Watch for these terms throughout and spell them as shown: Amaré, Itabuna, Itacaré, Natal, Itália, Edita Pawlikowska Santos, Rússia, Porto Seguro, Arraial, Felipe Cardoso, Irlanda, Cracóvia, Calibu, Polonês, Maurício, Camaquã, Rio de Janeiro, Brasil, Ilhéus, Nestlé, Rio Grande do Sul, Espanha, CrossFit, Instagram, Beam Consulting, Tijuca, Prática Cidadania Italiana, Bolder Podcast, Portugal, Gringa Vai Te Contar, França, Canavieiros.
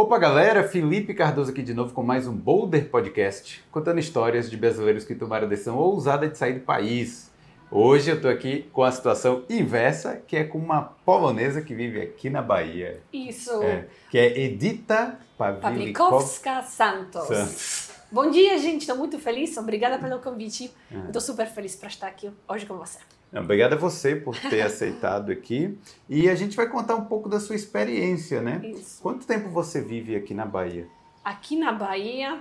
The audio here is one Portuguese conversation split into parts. Opa galera, Felipe Cardoso aqui de novo com mais um Bolder Podcast, contando histórias de brasileiros que tomaram a decisão ousada de sair do país. Hoje eu tô aqui com a situação inversa, que é com uma polonesa que vive aqui na Bahia. Isso! Que é Edita Pawlikowska Santos. Bom dia, gente! Estou muito feliz, obrigada pelo convite. Estou super feliz para estar aqui hoje com você. Obrigado a você por ter aceitado aqui. E a gente vai contar um pouco da sua experiência, né? Isso. Quanto tempo você vive aqui na Bahia? Aqui na Bahia,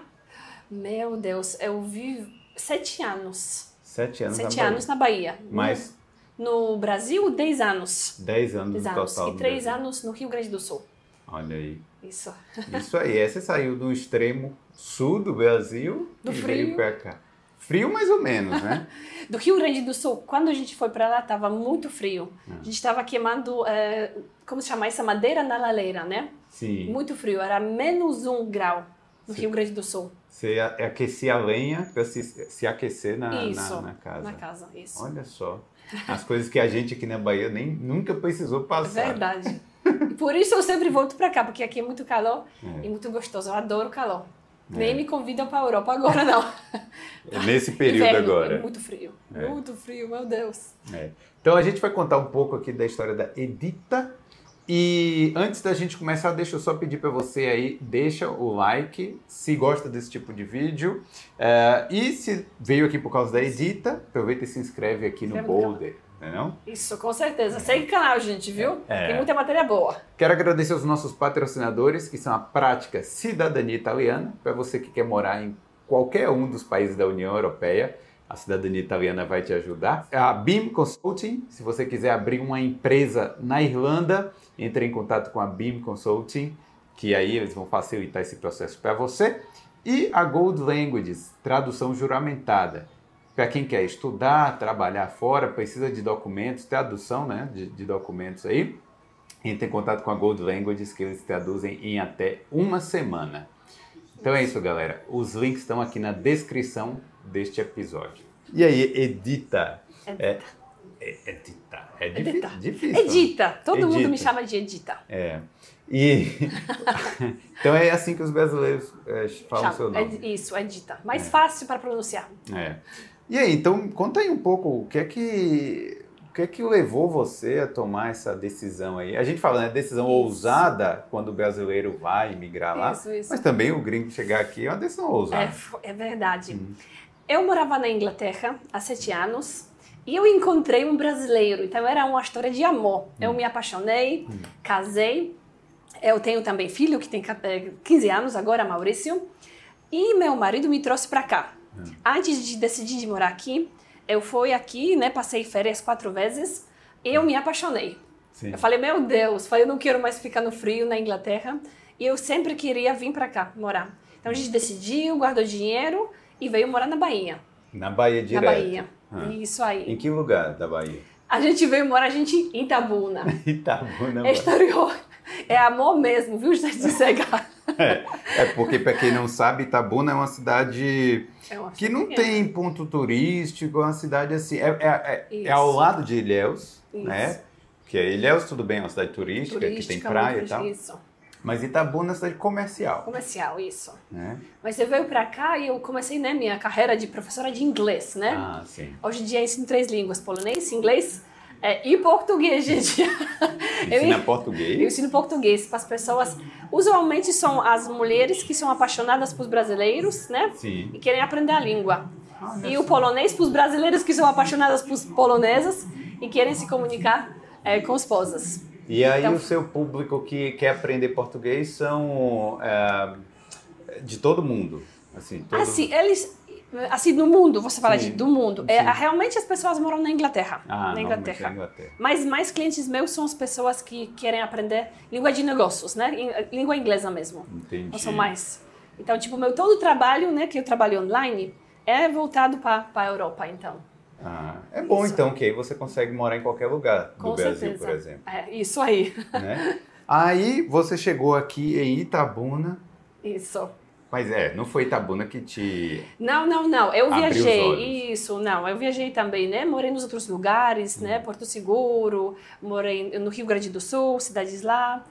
meu Deus, eu vivo 7 anos. 7 anos na Bahia? 7 anos na Bahia. Mas? No Brasil, 10 anos. 10 anos no total. E 3 anos no Rio Grande do Sul. Olha aí. Isso. Isso aí. Você saiu do extremo sul do Brasil e veio pra cá. Frio mais ou menos, né? Do Rio Grande do Sul, quando a gente foi para lá, estava muito frio. A gente estava queimando, como se chama isso? Madeira na lareira, né? Sim. Muito frio, era -1 grau no Rio Grande do Sul. Você aquecia a lenha para se aquecer na casa. Na casa, isso. Olha só, as coisas que a gente aqui na Bahia nunca precisou passar. É verdade. Por isso eu sempre volto para cá, porque aqui é muito calor e muito gostoso, eu adoro calor. Nem me convidam para a Europa agora, não. Nesse período inverno, agora. É muito frio. É. Muito frio, meu Deus. Então a gente vai contar um pouco aqui da história da Edita. E antes da gente começar, deixa eu só pedir para você aí, deixa o like, se gosta desse tipo de vídeo. E se veio aqui por causa da Edita, aproveita e se inscreve aqui no Bolder. Não é não? Isso, com certeza. Segue o canal, gente, viu? Tem muita matéria boa. Quero agradecer aos nossos patrocinadores, que são a Prática Cidadania Italiana, para você que quer morar em qualquer um dos países da União Europeia. A cidadania italiana vai te ajudar. A Beam Consulting, se você quiser abrir uma empresa na Irlanda, entre em contato com a Beam Consulting, que aí eles vão facilitar esse processo para você. E a Gold Languages, tradução juramentada. Para quem quer estudar, trabalhar fora, precisa de documentos, tradução, né, de documentos aí, entre em contato com a Gold Languages, que eles traduzem em até 1 semana. Então é isso, galera. Os links estão aqui na descrição deste episódio. E aí, Edita? Edita. É difícil. Edita. Todo mundo me chama de Edita. E então é assim que os brasileiros falam o seu nome. Isso, Edita. Mais fácil para pronunciar. E aí, então, conta aí um pouco o que é que levou você a tomar essa decisão aí. A gente fala, né, decisão ousada quando o brasileiro vai migrar lá, isso. Mas também o gringo chegar aqui é uma decisão ousada. É verdade. Eu morava na Inglaterra há 7 anos e eu encontrei um brasileiro, então era uma história de amor. Eu me apaixonei, casei, eu tenho também filho que tem 15 anos agora, Maurício, e meu marido me trouxe para cá. Antes de decidir de morar aqui, eu fui aqui, né, passei férias 4 vezes e eu me apaixonei. Sim. Eu falei, meu Deus, eu não quero mais ficar no frio na Inglaterra e eu sempre queria vir para cá morar. Então a gente decidiu, guardou dinheiro e veio morar na Bahia. Na Bahia direto? Na Bahia, isso aí. Em que lugar da Bahia? A gente veio morar, em Itabuna. Itabuna. É exterior, é amor mesmo, viu, gente, de cegar. É porque, para quem não sabe, Itabuna é uma cidade que não tem ponto turístico, é uma cidade assim, é ao lado de Ilhéus, né? Que é Ilhéus, tudo bem, é uma cidade turística que tem praia e tal. Isso. Mas Itabuna é uma cidade comercial. Comercial, isso. Mas eu veio para cá e eu comecei, né, minha carreira de professora de inglês, né? Ah, sim. Hoje em dia eu ensino 3 línguas, polonês, inglês... e português, gente. Ensina português? Eu ensino português para as pessoas. Usualmente são as mulheres que são apaixonadas por brasileiros, né? Sim. E querem aprender a língua. E o polonês para os brasileiros que são apaixonados por polonesas e querem se comunicar com esposas. E aí então, o seu público que quer aprender português são de todo mundo? Assim, eles... Assim, no mundo, você fala do mundo. Realmente as pessoas moram na Inglaterra. Mas mais clientes meus são as pessoas que querem aprender língua de negócios, né? Língua inglesa mesmo. Entendi. Ou são mais. Então, tipo, todo o trabalho, né, que eu trabalho online, é voltado para a Europa, então. É bom, isso. Então, que aí você consegue morar em qualquer lugar do Brasil, por exemplo. É, isso aí. Né? Aí, você chegou aqui em Itabuna. Isso. Mas não foi Itabuna que te... Não, eu viajei, eu viajei também, né, morei nos outros lugares, né, Porto Seguro, morei no Rio Grande do Sul, cidades lá,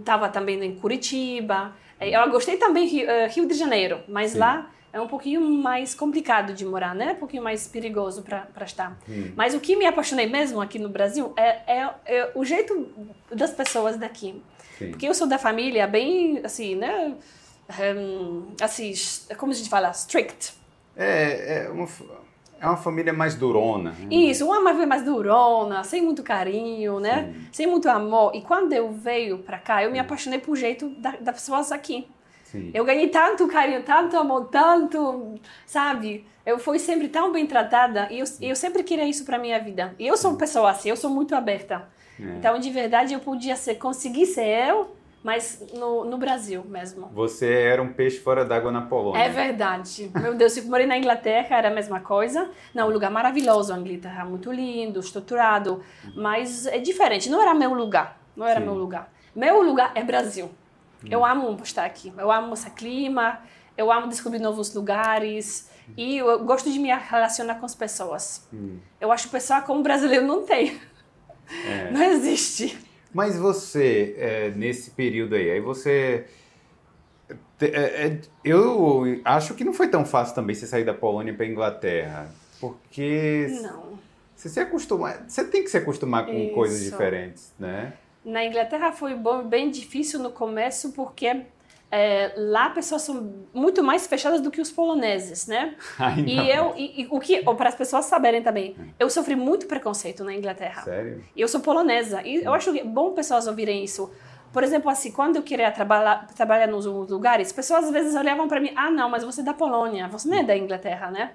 Estava também em Curitiba. Eu gostei também Rio de Janeiro, mas sim, lá é um pouquinho mais complicado de morar, né? Um pouquinho mais perigoso para estar. Mas o que me apaixonei mesmo aqui no Brasil é o jeito das pessoas daqui. Sim. Porque eu sou da família bem, assim, né? Assim, como a gente fala? Strict. É uma família mais durona. Né? Isso, uma família mais durona, sem muito carinho, né? Sim. Sem muito amor. E quando eu veio pra cá, eu me apaixonei por jeito das pessoas aqui. Sim. Eu ganhei tanto carinho, tanto amor, tanto, sabe? Eu fui sempre tão bem tratada e eu sempre queria isso pra minha vida. E eu sou uma pessoa assim, eu sou muito aberta. Então, de verdade, eu podia conseguir ser eu, mas no Brasil mesmo. Você era um peixe fora d'água na Polônia. É verdade. Meu Deus, eu morei na Inglaterra, era a mesma coisa. Não, um lugar maravilhoso, a Inglaterra, muito lindo, estruturado, mas é diferente. Não era meu lugar, não era, sim, meu lugar. Meu lugar é Brasil. Eu amo estar aqui, eu amo esse clima, eu amo descobrir novos lugares e eu gosto de me relacionar com as pessoas. Eu acho que pessoa como brasileiro não tem, não existe. Mas você, nesse período aí, você... eu acho que não foi tão fácil também você sair da Polônia para a Inglaterra, porque... Não. Você se acostuma, você tem que se acostumar com, isso, coisas diferentes, né? Na Inglaterra foi bem difícil no começo, porque lá as pessoas são muito mais fechadas do que os poloneses, né? Ai, e o que, para as pessoas saberem também, eu sofri muito preconceito na Inglaterra. Sério? Eu sou polonesa e eu acho bom pessoas ouvirem isso. Por exemplo, assim, quando eu queria trabalhar nos lugares, pessoas às vezes olhavam para mim, ah, não, mas você é da Polônia, você não é da Inglaterra, né?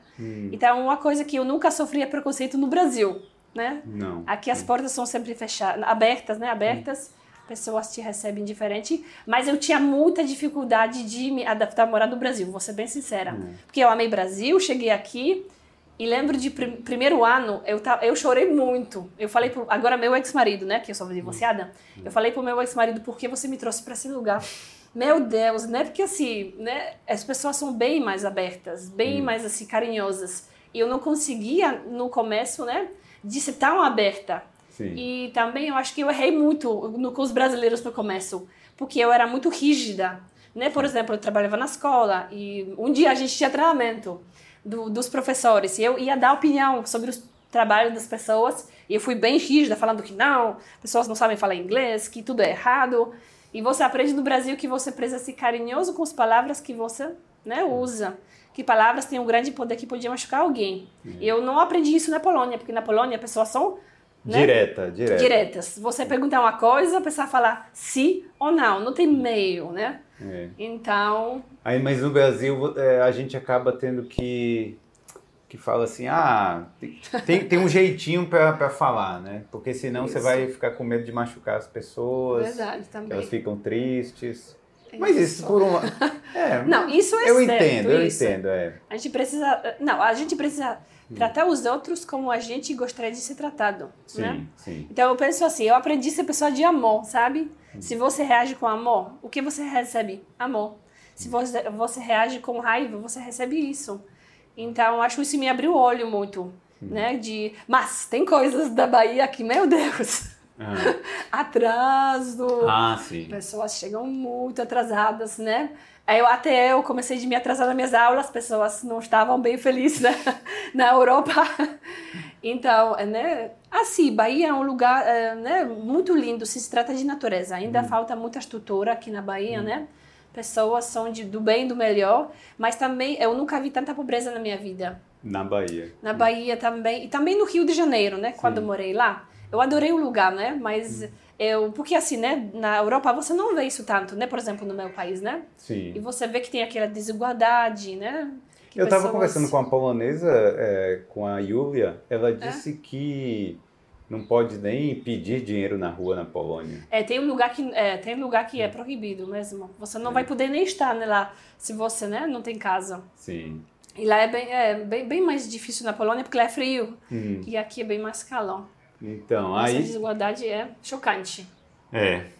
Então, uma coisa que eu nunca sofri é preconceito no Brasil, né? Não. Aqui as portas são sempre fechadas, abertas, né? Abertas. Pessoas te recebem diferente, mas eu tinha muita dificuldade de me adaptar a morar no Brasil, vou ser bem sincera. Porque eu amei Brasil, cheguei aqui e lembro de primeiro ano, eu chorei muito. Eu falei pro agora meu ex-marido, né, que eu sou divorciada, eu falei pro meu ex-marido, por que você me trouxe para esse lugar? Meu Deus, né? Porque assim, né, as pessoas são bem mais abertas, bem mais assim carinhosas. E eu não conseguia no começo, né, de ser tão aberta. Sim. E também eu acho que eu errei muito com os brasileiros no começo, porque eu era muito rígida, né? Por exemplo, eu trabalhava na escola e um dia a gente tinha treinamento dos professores e eu ia dar opinião sobre os trabalhos das pessoas e eu fui bem rígida, falando que não, pessoas não sabem falar inglês, que tudo é errado. E você aprende no Brasil que você precisa ser carinhoso com as palavras que você, né, usa. Que palavras têm um grande poder que podia machucar alguém. E eu não aprendi isso na Polônia, porque na Polônia as pessoas são... Né? Diretas. Você perguntar uma coisa, a pessoa falar sim ou não. Não tem meio, né? Então... Aí, mas no Brasil, a gente acaba tendo que fala assim, ah, tem um jeitinho para falar, né? Porque senão isso, você vai ficar com medo de machucar as pessoas. Verdade, também. Elas ficam tristes. Mas isso por um... não, isso é certo. Eu entendo. A gente precisa tratar os outros como a gente gostaria de ser tratado, sim, né? Sim. Então eu penso assim, eu aprendi a ser pessoa de amor, sabe? Se você reage com amor, o que você recebe? Amor. Se você reage com raiva, você recebe isso. Então acho que isso me abriu o olho muito, né? Mas tem coisas da Bahia que, meu Deus... Atraso. Sim. Pessoas chegam muito atrasadas, né? Até eu comecei a me atrasar nas minhas aulas, pessoas não estavam bem felizes, né? Na Europa. Então, né? Assim, Bahia é um lugar, né, muito lindo, se trata de natureza. Ainda falta muita estrutura aqui na Bahia, né? Pessoas são do bem, do melhor, mas também eu nunca vi tanta pobreza na minha vida. Na Bahia. Na Bahia também, e também no Rio de Janeiro, né? Quando eu morei lá. Eu adorei o lugar, né? Mas porque assim, né? Na Europa você não vê isso tanto, né? Por exemplo, no meu país, né? Sim. E você vê que tem aquela desigualdade, né? Que eu estava conversando com uma polonesa, com a Yulia. Ela disse que não pode nem pedir dinheiro na rua na Polônia. Tem um lugar que é proibido mesmo. Você não vai poder nem estar, né, lá se você, né, não tem casa. Sim. E lá é bem mais difícil na Polônia porque lá é frio e aqui é bem mais calor. Então, essa desigualdade é chocante.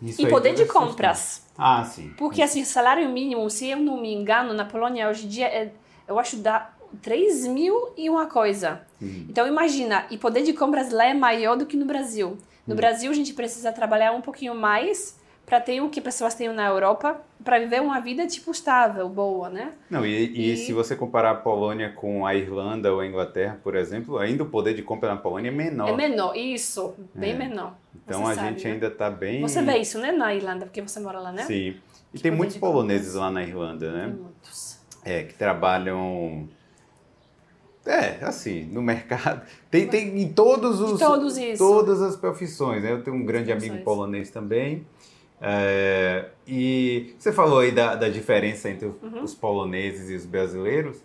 Isso. E poder de compras. Sim. Porque assim, salário mínimo, se eu não me engano, na Polônia hoje em dia, eu acho dá 3 mil e uma coisa. Então imagina, e poder de compras lá é maior do que no Brasil. No Brasil a gente precisa trabalhar um pouquinho mais para ter o que pessoas têm na Europa, para viver uma vida tipo estável, boa, né? Não, e se você comparar a Polônia com a Irlanda ou a Inglaterra, por exemplo, ainda o poder de compra na Polônia é menor. É menor, isso, bem menor. Então você sabe, gente, né? Ainda está bem... Você vê isso, né, na Irlanda, porque você mora lá, né? Sim, e que tem muitos poloneses lá na Irlanda, né? Tem muitos. É, que trabalham... É, assim, no mercado. Tem em todas as profissões, né? Eu tenho um grande amigo polonês também. É, e você falou aí da diferença entre os poloneses e os brasileiros.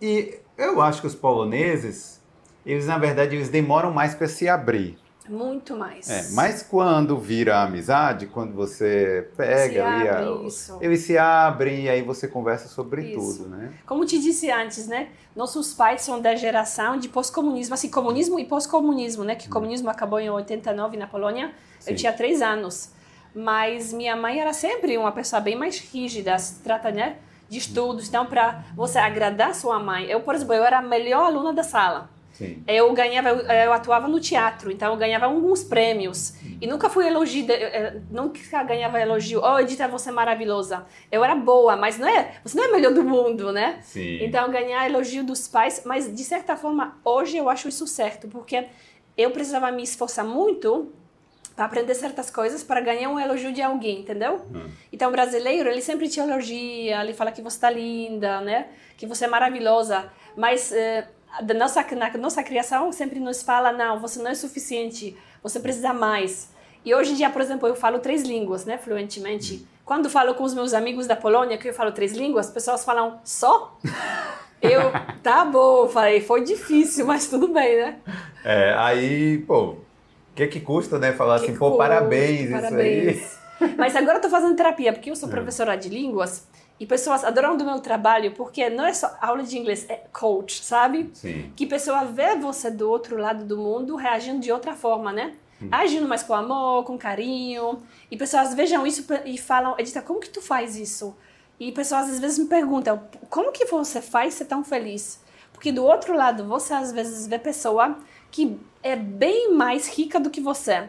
E eu acho que os poloneses, eles na verdade, eles demoram mais para se abrir. Muito mais. É, mas quando vira a amizade, quando você pega ali, eles se abrem e aí você conversa sobre tudo, né? Como te disse antes, né? Nossos pais são da geração de pós-comunismo, assim, comunismo e pós-comunismo, né? Que o comunismo acabou em 89 na Polônia, eu tinha 3 anos. Mas minha mãe era sempre uma pessoa bem mais rígida, se trata, né, de estudos. Então, para você agradar sua mãe... Eu, por exemplo, eu era a melhor aluna da sala. Sim. Eu atuava no teatro, então eu ganhava alguns prêmios. E nunca fui elogiada, nunca ganhava elogio. Oh, Edita, você é maravilhosa. Eu era boa, mas você não é a melhor do mundo, né? Sim. Então, ganhar elogio dos pais. Mas, de certa forma, hoje eu acho isso certo, porque eu precisava me esforçar muito... para aprender certas coisas, para ganhar um elogio de alguém, entendeu? Então, o brasileiro, ele sempre te elogia, ele fala que você está linda, né? Que você é maravilhosa. Mas na nossa criação, sempre nos fala, não, você não é suficiente, você precisa mais. E hoje em dia, por exemplo, eu falo 3 línguas, né? Fluentemente. Quando falo com os meus amigos da Polônia, que eu falo 3 línguas, as pessoas falam, só? Eu, tá bom, falei, foi difícil, mas tudo bem, né? É, aí, pô... O que custa, né? Falar que assim, pô, parabéns, isso aí. Mas agora eu tô fazendo terapia, porque eu sou professora de línguas e pessoas adoram o meu trabalho, porque não é só aula de inglês, é coach, sabe? Sim. Que pessoa vê você do outro lado do mundo reagindo de outra forma, né? Agindo mais com amor, com carinho. E pessoas vejam isso e falam, Edita, como que tu faz isso? E pessoas às vezes me perguntam, como que você faz ser tão feliz? Porque do outro lado, você às vezes vê pessoa que é bem mais rica do que você.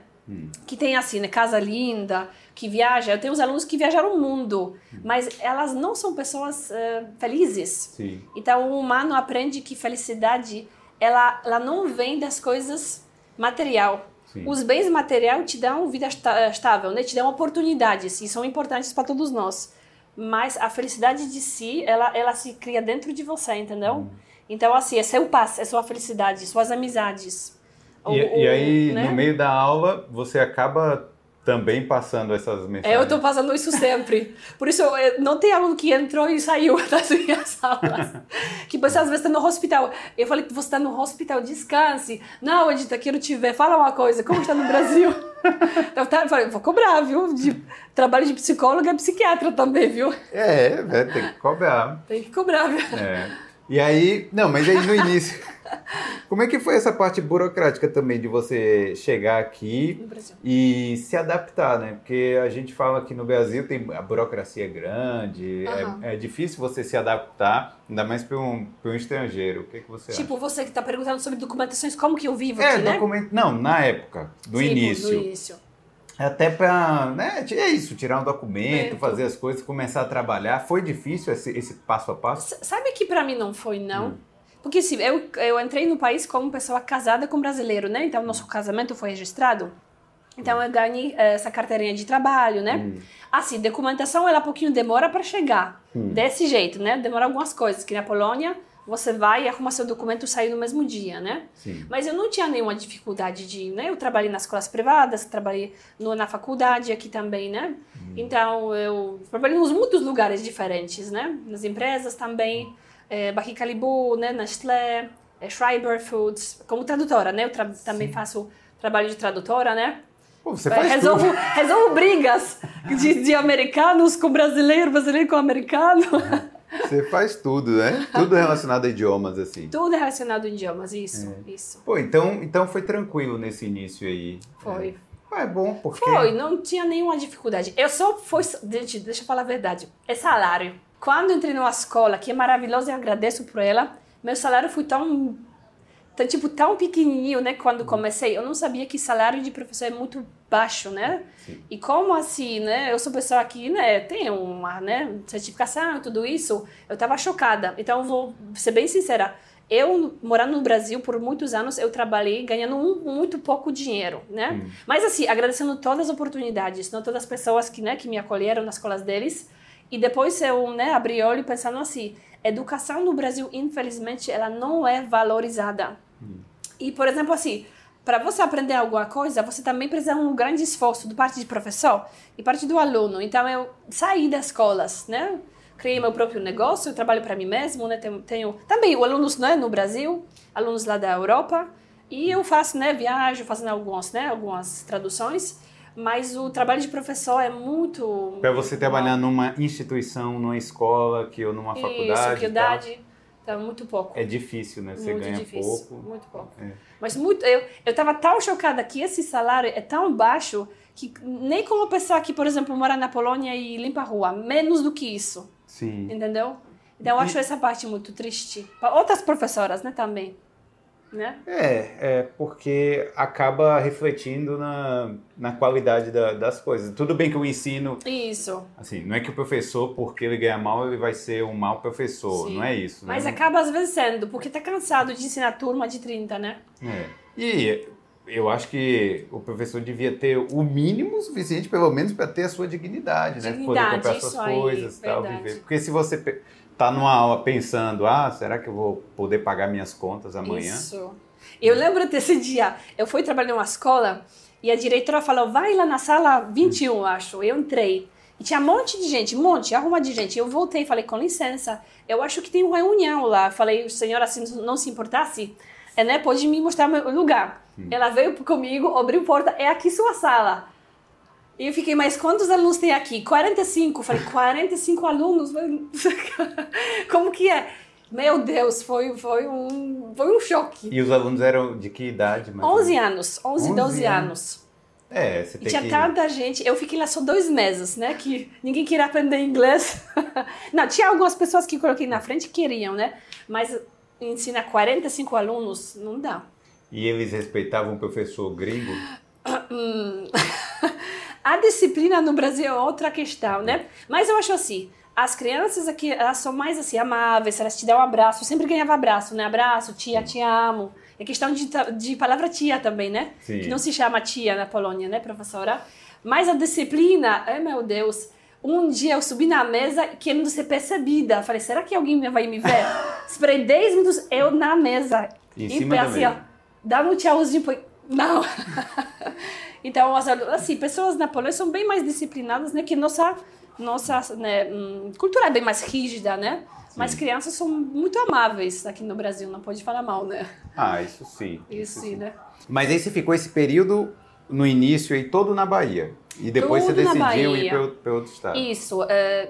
Que tem assim, né, casa linda, que viaja. Eu tenho uns alunos que viajaram o mundo, mas elas não são pessoas felizes. Sim. Então, o humano aprende que felicidade, ela não vem das coisas material. Sim. Os bens material te dão vida estável, né? Te dão oportunidades e são importantes para todos nós. Mas a felicidade de si, ela se cria dentro de você, entendeu? Então, assim, é seu paz, é sua felicidade, suas amizades. E aí, né? No meio da aula, você acaba também passando essas mensagens. Eu estou passando isso sempre. Por isso, não tem aluno que entrou e saiu das minhas aulas. Que você, às vezes, está no hospital. Eu falei, você está no hospital, descanse. Não, Edita, quero te ver. Fala uma coisa, como está no Brasil? Então, eu falei, vou cobrar, viu? Trabalho de psicóloga e psiquiatra também, viu? É, tem que cobrar. Tem que cobrar, viu? É. E aí, não, mas aí no início, como é que foi essa parte burocrática também de você chegar aqui e se adaptar, né? Porque a gente fala que no Brasil tem a burocracia grande, é difícil você se adaptar, ainda mais para um estrangeiro. O que é que você acha? Tipo, você que está perguntando sobre documentações, como que eu vivo aqui, né? Não, na época, do início. Até para, né, é isso, tirar um documento, fazer as coisas, começar a trabalhar. Foi difícil esse passo a passo? Sabe que para mim não foi, não. Porque assim, eu entrei no país como pessoa casada com brasileiro, né? Então, nosso casamento foi registrado. Então, eu ganhei essa carteirinha de trabalho, né? Assim, documentação, ela pouquinho demora para chegar. Desse jeito, né? Demora algumas coisas, que na Polônia... Você vai e arruma seu documento e sai no mesmo dia, né? Sim. Mas eu não tinha nenhuma dificuldade de... Né? Eu trabalhei nas escolas privadas, trabalhei na faculdade aqui também, né? Então, eu trabalhei em muitos lugares diferentes, né? Nas empresas também, Calibu, né? Nestlé, Schreiber Foods, como tradutora, né? Eu também faço trabalho de tradutora, né? Pô, você faz resolvo brigas de americanos com brasileiro, brasileiro com americano... Você faz tudo, né? Tudo relacionado a idiomas, assim. Tudo relacionado a idiomas, isso. Pô, então foi tranquilo nesse início aí. Foi. É bom, porque... Foi, não tinha nenhuma dificuldade. Eu só fui... Gente, deixa eu falar a verdade. É salário. Quando entrei numa escola, que é maravilhosa e agradeço por ela, meu salário foi tão... Tá, tipo, tão pequenininho, né? Quando comecei, eu não sabia que salário de professor é muito baixo, né? Sim. E como assim, né? Eu sou pessoa que, né, tem uma, né, certificação e tudo isso. Eu tava chocada. Então, eu vou ser bem sincera. Eu, morando no Brasil, por muitos anos, eu trabalhei ganhando muito pouco dinheiro, né? Mas, assim, agradecendo todas as oportunidades, não todas as pessoas que, né, que me acolheram nas escolas deles. E depois eu, né, abri o olho pensando assim, educação no Brasil, infelizmente, ela não é valorizada. E, por exemplo, assim, para você aprender alguma coisa, você também precisa de um grande esforço da parte do professor e parte do aluno. Então, eu saí das escolas, né? Criei meu próprio negócio, eu trabalho para mim mesmo, né? Tenho também alunos, né, no Brasil, alunos lá da Europa. E eu faço, né, viajo, fazendo algumas traduções. Mas o trabalho de professor é muito... Para você trabalhar numa instituição, numa escola, que ou numa faculdade, tá muito pouco. É difícil, né? Você muito ganha difícil, pouco. Muito pouco. É. Mas muito, eu tava tão chocada que esse salário é tão baixo que nem como pessoa que, por exemplo, mora na Polônia e limpa a rua, menos do que isso. Sim. Entendeu? Então eu acho essa parte muito triste. Para outras professoras, né, também. Né? É porque acaba refletindo na qualidade das coisas. Tudo bem que o ensino... Isso. Assim, não é que o professor, porque ele ganha mal, ele vai ser um mau professor. Sim. Não é isso. Mas acaba às vezes sendo, porque tá cansado de ensinar a turma de 30, né? É. E eu acho que o professor devia ter o mínimo suficiente, pelo menos, para ter a sua dignidade, né? Poder comprar suas coisas, tal, viver. Porque se você... Tá numa aula pensando, será que eu vou poder pagar minhas contas amanhã? Isso. Eu lembro desse dia, eu fui trabalhar em uma escola e a diretora falou, vai lá na sala 21, acho. Eu entrei e tinha um monte, arruma de gente. Eu voltei e falei, com licença, eu acho que tem uma reunião lá. Falei, senhora, se não se importasse, né, pode me mostrar meu lugar. Ela veio comigo, abriu a porta, é aqui sua sala. E eu fiquei, mas quantos alunos tem aqui? 45. Falei, 45 alunos? Como que é? Meu Deus, foi um choque. E os alunos eram de que idade? Mais 11 anos, 12 anos. É, você tem tinha tanta gente. Eu fiquei lá só 2 meses, né? Que ninguém queria aprender inglês. Não, tinha algumas pessoas que coloquei na frente que queriam, né? Mas ensinar 45 alunos não dá. E eles respeitavam o professor gringo? A disciplina no Brasil é outra questão, né? Mas eu acho assim, as crianças aqui, elas são mais assim, amáveis, elas te dão um abraço. Eu sempre ganhava abraço, né? Abraço, tia, te amo. É questão de palavra tia também, né? Sim. Que não se chama tia na Polônia, né, professora? Mas a disciplina, ai meu Deus, um dia eu subi na mesa querendo ser percebida. Falei, será que alguém vai me ver? Esperei 10 minutos, eu na mesa. E assim, ó, dá um tchauzinho, não. Então, assim, pessoas na Polônia são bem mais disciplinadas, né? Que nossa né, cultura é bem mais rígida, né? Sim. Mas crianças são muito amáveis aqui no Brasil, não pode falar mal, né? Isso sim. Isso sim, né? Mas aí você ficou esse período no início aí todo na Bahia. E depois tudo você decidiu ir para outro estado. Isso.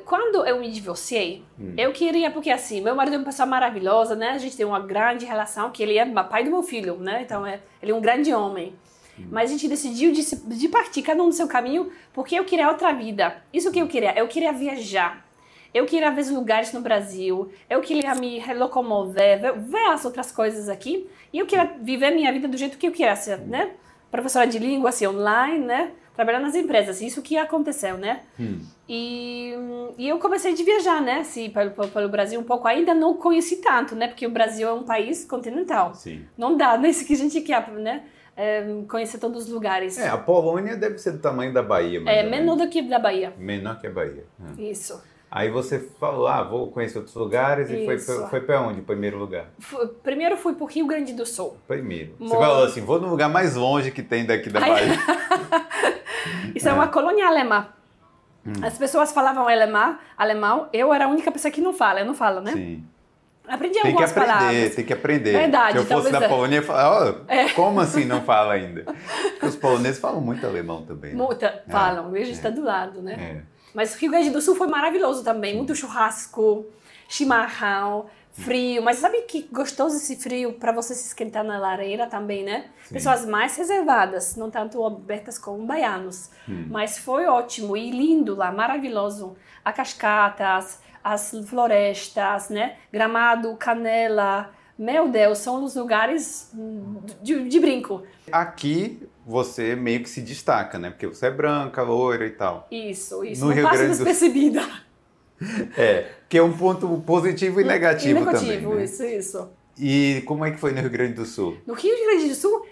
Quando eu me divorciei, eu queria, porque assim, meu marido é uma pessoa maravilhosa, né? A gente tem uma grande relação, que ele é pai do meu filho, né? Então, ele é um grande homem. Mas a gente decidiu de partir, cada um no seu caminho, porque eu queria outra vida. Isso que eu queria. Eu queria viajar. Eu queria ver os lugares no Brasil. Eu queria me locomover, ver as outras coisas aqui. E eu queria viver a minha vida do jeito que eu queria ser, né? Professora de língua, assim, online, né? Trabalhar nas empresas. Isso que aconteceu, né? E eu comecei de viajar, né? Assim, pelo Brasil um pouco. Ainda não conheci tanto, né? Porque o Brasil é um país continental. Sim. Não dá, né? Isso que a gente quer, né? Conhecer todos os lugares. A Polônia deve ser do tamanho da Bahia. É, menor do que da Bahia. Menor que a Bahia. Isso. Aí você falou, vou conhecer outros lugares. Isso. E foi pra onde, em primeiro lugar? Primeiro fui pro Rio Grande do Sul. Primeiro. Você falou assim, vou no lugar mais longe que tem daqui da Bahia. Isso é uma colônia alemã. As pessoas falavam alemão. Eu era a única pessoa que não fala. Eu não falo, né? Sim. Aprendi algumas palavras. Tem que aprender. Verdade. Se eu fosse da Polônia, eu falava, como assim não fala ainda? Porque os poloneses falam muito alemão também. Né? Falam, a gente está do lado, né? Mas o Rio Grande do Sul foi maravilhoso também. Muito churrasco, chimarrão, frio. Mas sabe que gostoso esse frio para você se esquentar na lareira também, né? Sim. Pessoas mais reservadas, não tanto abertas como baianos. Mas foi ótimo e lindo lá, maravilhoso. As cascatas, as florestas, né? Gramado, Canela, meu Deus, são os lugares de brinco. Aqui você meio que se destaca, né? Porque você é branca, loira e tal. Isso. Não passa despercebida. É, que é um ponto positivo e negativo também. Negativo, né? Isso. E como é que foi no Rio Grande do Sul? No Rio Grande do Sul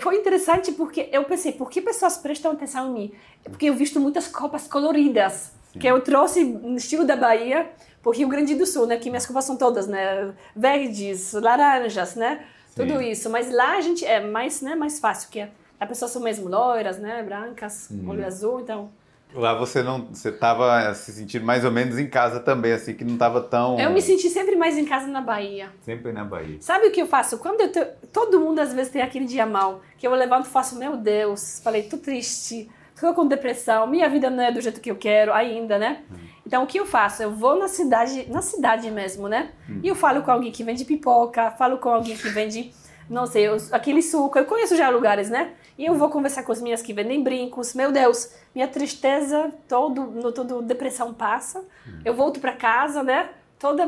foi interessante porque eu pensei, por que pessoas prestam atenção em mim? Porque eu visto muitas roupas coloridas, sim, que eu trouxe no estilo da Bahia para o Rio Grande do Sul, né? Que minhas roupas são todas, né? Verdes, laranjas, né? Sim. Tudo isso. Mas lá a gente é mais, né? Mais fácil, porque as pessoas são mesmo loiras, né? Brancas, olho azul, então... Lá você estava se sentindo mais ou menos em casa também, assim, que não estava tão... Eu me senti sempre mais em casa na Bahia. Sempre na Bahia. Sabe o que eu faço? Quando eu todo mundo às vezes tem aquele dia mal, que eu levanto e faço, meu Deus, falei, tô triste, tô com depressão, minha vida não é do jeito que eu quero ainda, né? Então o que eu faço? Eu vou na cidade mesmo, né? E eu falo com alguém que vende pipoca, falo com alguém que vende... não sei, aquele suco, eu conheço já lugares, né? E eu vou conversar com as minhas que vendem brincos, meu Deus, minha tristeza, toda depressão passa, eu volto pra casa, né?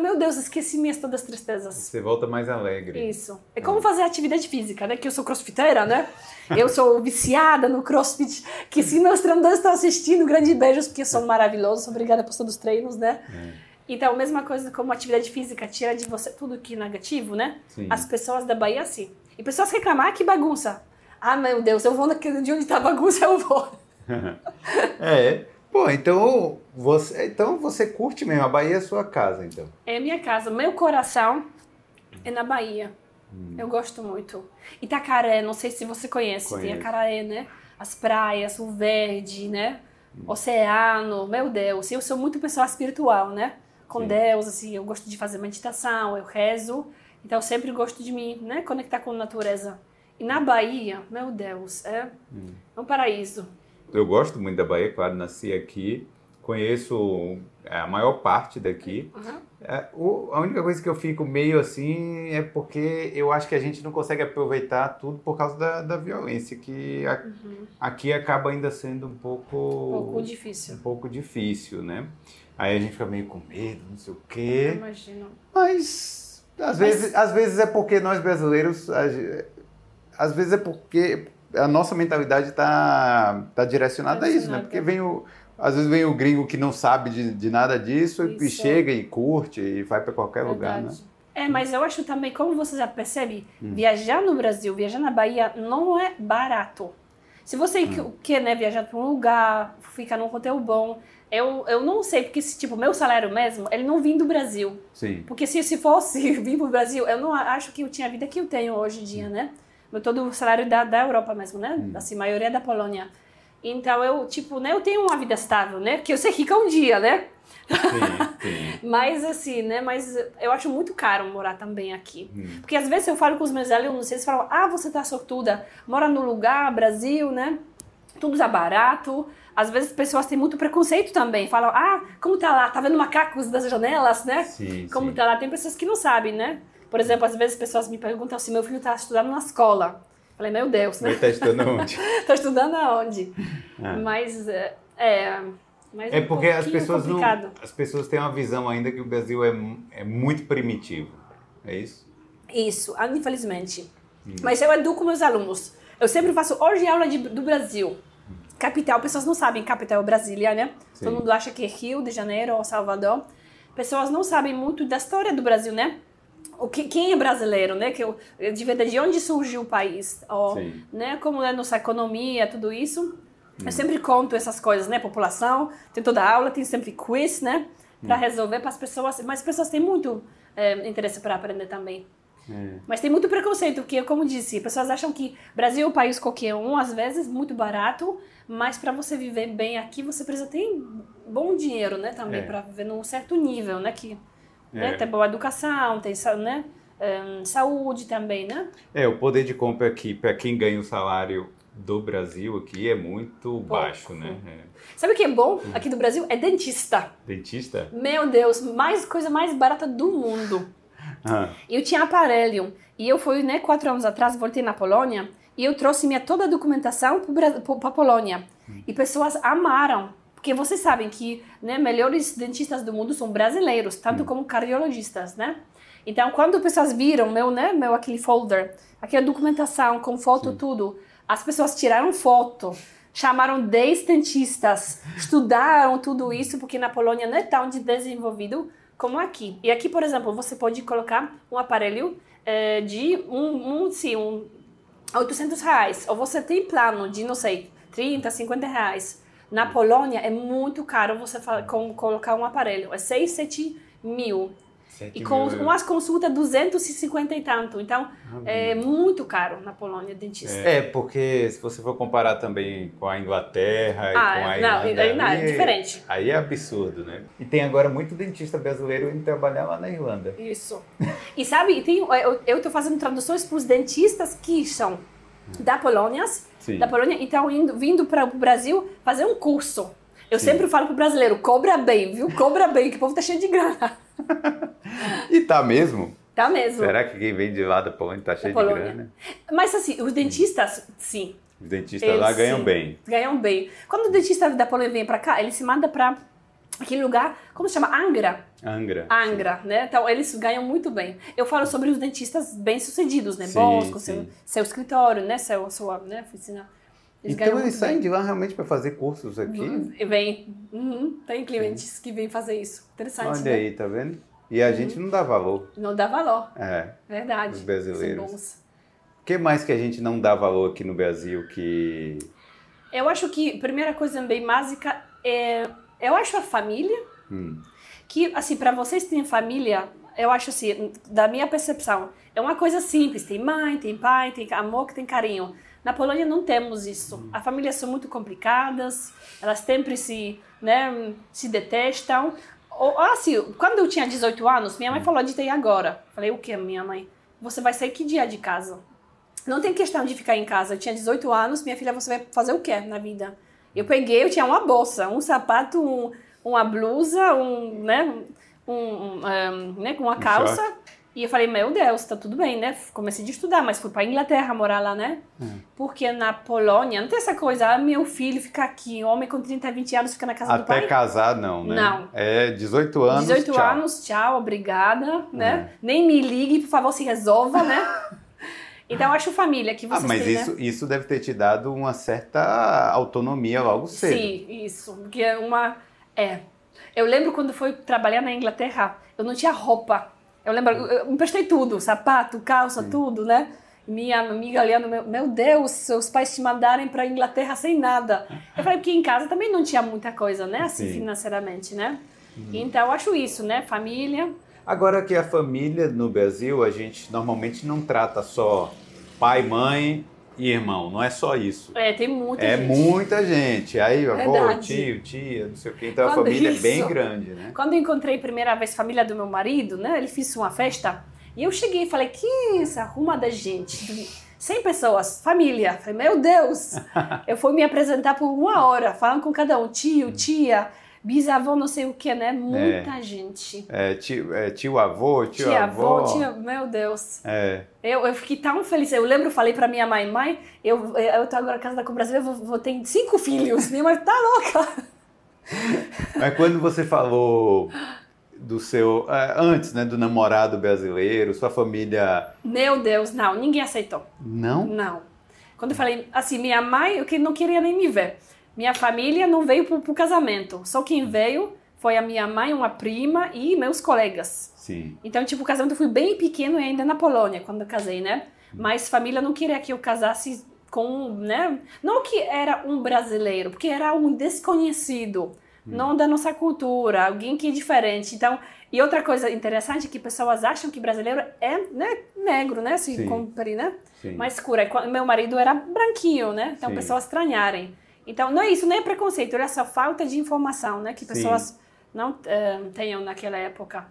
Meu Deus, esqueci minhas todas as tristezas. Você volta mais alegre. Isso. É como fazer atividade física, né? Que eu sou crossfiteira, né? Eu sou viciada no crossfit, que se meus treinadores estão assistindo, grandes beijos, porque são maravilhosos, obrigada por todos os treinos, né? Então, mesma coisa como atividade física, tira de você tudo que é negativo, né? Sim. As pessoas da Bahia, sim. E pessoas reclamar que bagunça. Ah, meu Deus, eu vou naquele de onde tá bagunça, eu vou. É. Pô, então você curte mesmo. A Bahia é a sua casa, então. É minha casa. Meu coração é na Bahia. Eu gosto muito. Itacaré, não sei se você conhece. Tem Acaré, né? As praias, o verde, né? Oceano, meu Deus. Eu sou muito pessoa espiritual, né? Com Deus, assim, eu gosto de fazer meditação, eu rezo, então eu sempre gosto de me, né, conectar com a natureza. E na Bahia, meu Deus, é um paraíso. Eu gosto muito da Bahia, claro, nasci aqui, conheço a maior parte daqui. A única coisa que eu fico meio assim é porque eu acho que a gente não consegue aproveitar tudo por causa da violência, que aqui acaba ainda sendo um pouco difícil, né? Aí a gente fica meio com medo, não sei o quê. Imagino. Mas, às vezes é porque nós brasileiros... Às vezes é porque a nossa mentalidade tá direcionada a isso, né? Porque às vezes vem o gringo que não sabe de nada disso e chega e curte e vai para qualquer lugar, né? É, mas eu acho também, como você já percebe, viajar no Brasil, viajar na Bahia não é barato. Se você quer, né, viajar para um lugar, ficar num hotel bom... Eu não sei, porque tipo, meu salário mesmo, ele não vem do Brasil. Sim. Porque se fosse vir pro Brasil, eu não acho que eu tinha a vida que eu tenho hoje em dia, né? Meu todo o salário da Europa mesmo, né? Assim, a maioria da Polônia. Então, eu, tipo, né? Eu tenho uma vida estável, né? Porque eu ser rica um dia, né? Sim. Mas, assim, né? Mas eu acho muito caro morar também aqui. Porque, às vezes, eu falo com os meus alunos, eles falam, você tá sortuda, mora no lugar, Brasil, né? Tudo tá barato. Às vezes as pessoas têm muito preconceito também. Falam, como tá lá? Tá vendo macacos das janelas, né? Sim, como tá lá? Tem pessoas que não sabem, né? Por exemplo, às vezes as pessoas me perguntam se meu filho tá estudando na escola. Falei, meu Deus, né? Ele tá estudando onde? Tá estudando aonde? Mas mas é porque as pessoas têm uma visão ainda que o Brasil é muito primitivo. É isso? Isso, infelizmente. Mas eu educo meus alunos. Eu sempre faço hoje aula do Brasil. Capital, pessoas não sabem, capital é Brasília, né? Sim. Todo mundo acha que é Rio de Janeiro ou Salvador. Pessoas não sabem muito da história do Brasil, né? Quem é brasileiro, né? De verdade, de onde surgiu o país, né? Como é a nossa economia, tudo isso. Eu sempre conto essas coisas, né? População, tem toda aula, tem sempre quiz, né? Para resolver para as pessoas. Mas as pessoas têm muito interesse para aprender também. Mas tem muito preconceito, porque, como disse, pessoas acham que Brasil é um país qualquer um, às vezes, muito barato, mas para você viver bem aqui, você precisa ter bom dinheiro, né, também, para viver num certo nível, né, que né, tem boa educação, tem, né, saúde também, né? O poder de compra aqui, para quem ganha o salário do Brasil aqui, é muito baixo, né? Sabe o que é bom aqui do Brasil? É dentista. Dentista? Meu Deus, coisa mais barata do mundo. Eu tinha aparelho e eu fui, né, 4 anos atrás, voltei na Polônia e eu trouxe minha toda a documentação para a Polônia e pessoas amaram, Porque vocês sabem que, né, melhores dentistas do mundo são brasileiros, tanto como cardiologistas, né? Então, quando pessoas viram meu, né, meu aquele folder, aquela documentação com foto, tudo, as pessoas tiraram foto, chamaram 10 dentistas, estudaram tudo isso, porque na Polônia não é tão desenvolvido como aqui. E aqui, por exemplo, você pode colocar um aparelho de R$800, ou você tem plano de, não sei, R$30, R$50. Na Polônia é muito caro você colocar um aparelho, é 6, 7 mil. E com umas consultas 250 e tanto, então é muito caro na Polônia dentista. É, porque se você for comparar também com a Inglaterra e com a Irlanda, não, é diferente. Aí é absurdo, né? E tem agora muito dentista brasileiro indo trabalhar lá na Irlanda. Isso. E sabe, eu estou fazendo traduções para os dentistas que são da Polônia e estão vindo para o Brasil fazer um curso. Eu sempre falo pro brasileiro, cobra bem, viu? Cobra bem, que o povo tá cheio de grana. E tá mesmo? Tá mesmo. Será que quem vem de lá da Polônia tá cheio de grana? Mas assim, os dentistas, sim. Os dentistas eles, lá ganham bem. Ganham bem. Quando o dentista da Polônia vem pra cá, ele se manda pra aquele lugar, como se chama? Angra, né? Então eles ganham muito bem. Eu falo sobre os dentistas bem-sucedidos, né? Bons, com seu escritório, né? Sua né? oficina. Então eles saem de lá realmente para fazer cursos aqui? Tem clientes que vêm fazer isso. Interessante, olha, né? Aí, tá vendo? E a gente não dá valor. Não dá valor. É. Verdade. Os brasileiros. O que mais que a gente não dá valor aqui no Brasil que... Eu acho que a primeira coisa bem básica é... Eu acho a família. Que, assim, para vocês que têm família... Eu acho assim, da minha percepção, é uma coisa simples. Tem mãe, tem pai, tem amor, tem carinho. Na Polônia não temos isso. As famílias são muito complicadas, elas sempre se detestam. Ou, assim, quando eu tinha 18 anos, minha mãe falou, Edita, e agora? Falei, o que, minha mãe? Você vai sair que dia de casa? Não tem questão de ficar em casa. Eu tinha 18 anos, minha filha, você vai fazer o que na vida? Eu tinha uma bolsa, um sapato, uma blusa, uma calça. E eu falei, meu Deus, tá tudo bem, né? Comecei a estudar, mas fui pra Inglaterra morar lá, né? Porque na Polônia não tem essa coisa, meu filho fica aqui, homem com 30, 20 anos fica na casa do pai. Até casar não, né? Não. É 18 anos, 18 tchau. anos, tchau, obrigada, né? Nem me ligue, por favor, se resolva, né? Então, eu acho família que vocês mas têm, isso deve ter te dado uma certa autonomia logo cedo. Sim, isso. Porque eu lembro quando fui trabalhar na Inglaterra, eu não tinha roupa. Eu lembro, eu emprestei tudo, sapato, calça, tudo, né? Minha amiga olhando, meu Deus, seus pais te mandarem pra Inglaterra sem nada. Eu falei, porque em casa também não tinha muita coisa, né? Assim, financeiramente, né? Então, eu acho isso, né? Família. Agora que a família no Brasil, a gente normalmente não trata só pai, mãe e irmão. Não é só isso. Tem muita gente. É muita gente. Aí, avô, tio, tia, não sei o quê. Então, a família é bem grande, né? Quando eu encontrei a primeira vez a família do meu marido, né? Ele fez uma festa. E eu cheguei e falei, que essa arrumada gente. 100 pessoas, família. Falei, meu Deus. Eu fui me apresentar por uma hora, falando com cada um. Tio, tia, bisavô, não sei o quê, né? Muita gente. Tio, avô. Meu Deus. Eu fiquei tão feliz. Eu lembro, falei pra minha mãe, eu tô agora casada com o brasileiro, vou ter 5 filhos. Minha mãe tá louca. Mas quando você falou do seu... Antes, né? Do namorado brasileiro, sua família... Meu Deus, não. Ninguém aceitou. Não? Não. Quando eu falei, assim, minha mãe, eu não queria nem me ver. Minha família não veio pro casamento. Só quem veio foi a minha mãe, uma prima e meus colegas. Sim. Então, tipo, o casamento foi bem pequeno ainda na Polônia, quando eu casei, né? Mas família não queria que eu casasse com, né? Não que era um brasileiro, porque era um desconhecido. Não da nossa cultura, alguém que é diferente. Então, e outra coisa interessante é que pessoas acham que brasileiro é, né, negro, né? Se compre, né? Mais escuro. Meu marido era branquinho, né? Então, pessoas estranharem. Então, não é isso, não é preconceito, é essa falta de informação, né? Que pessoas não tenham naquela época.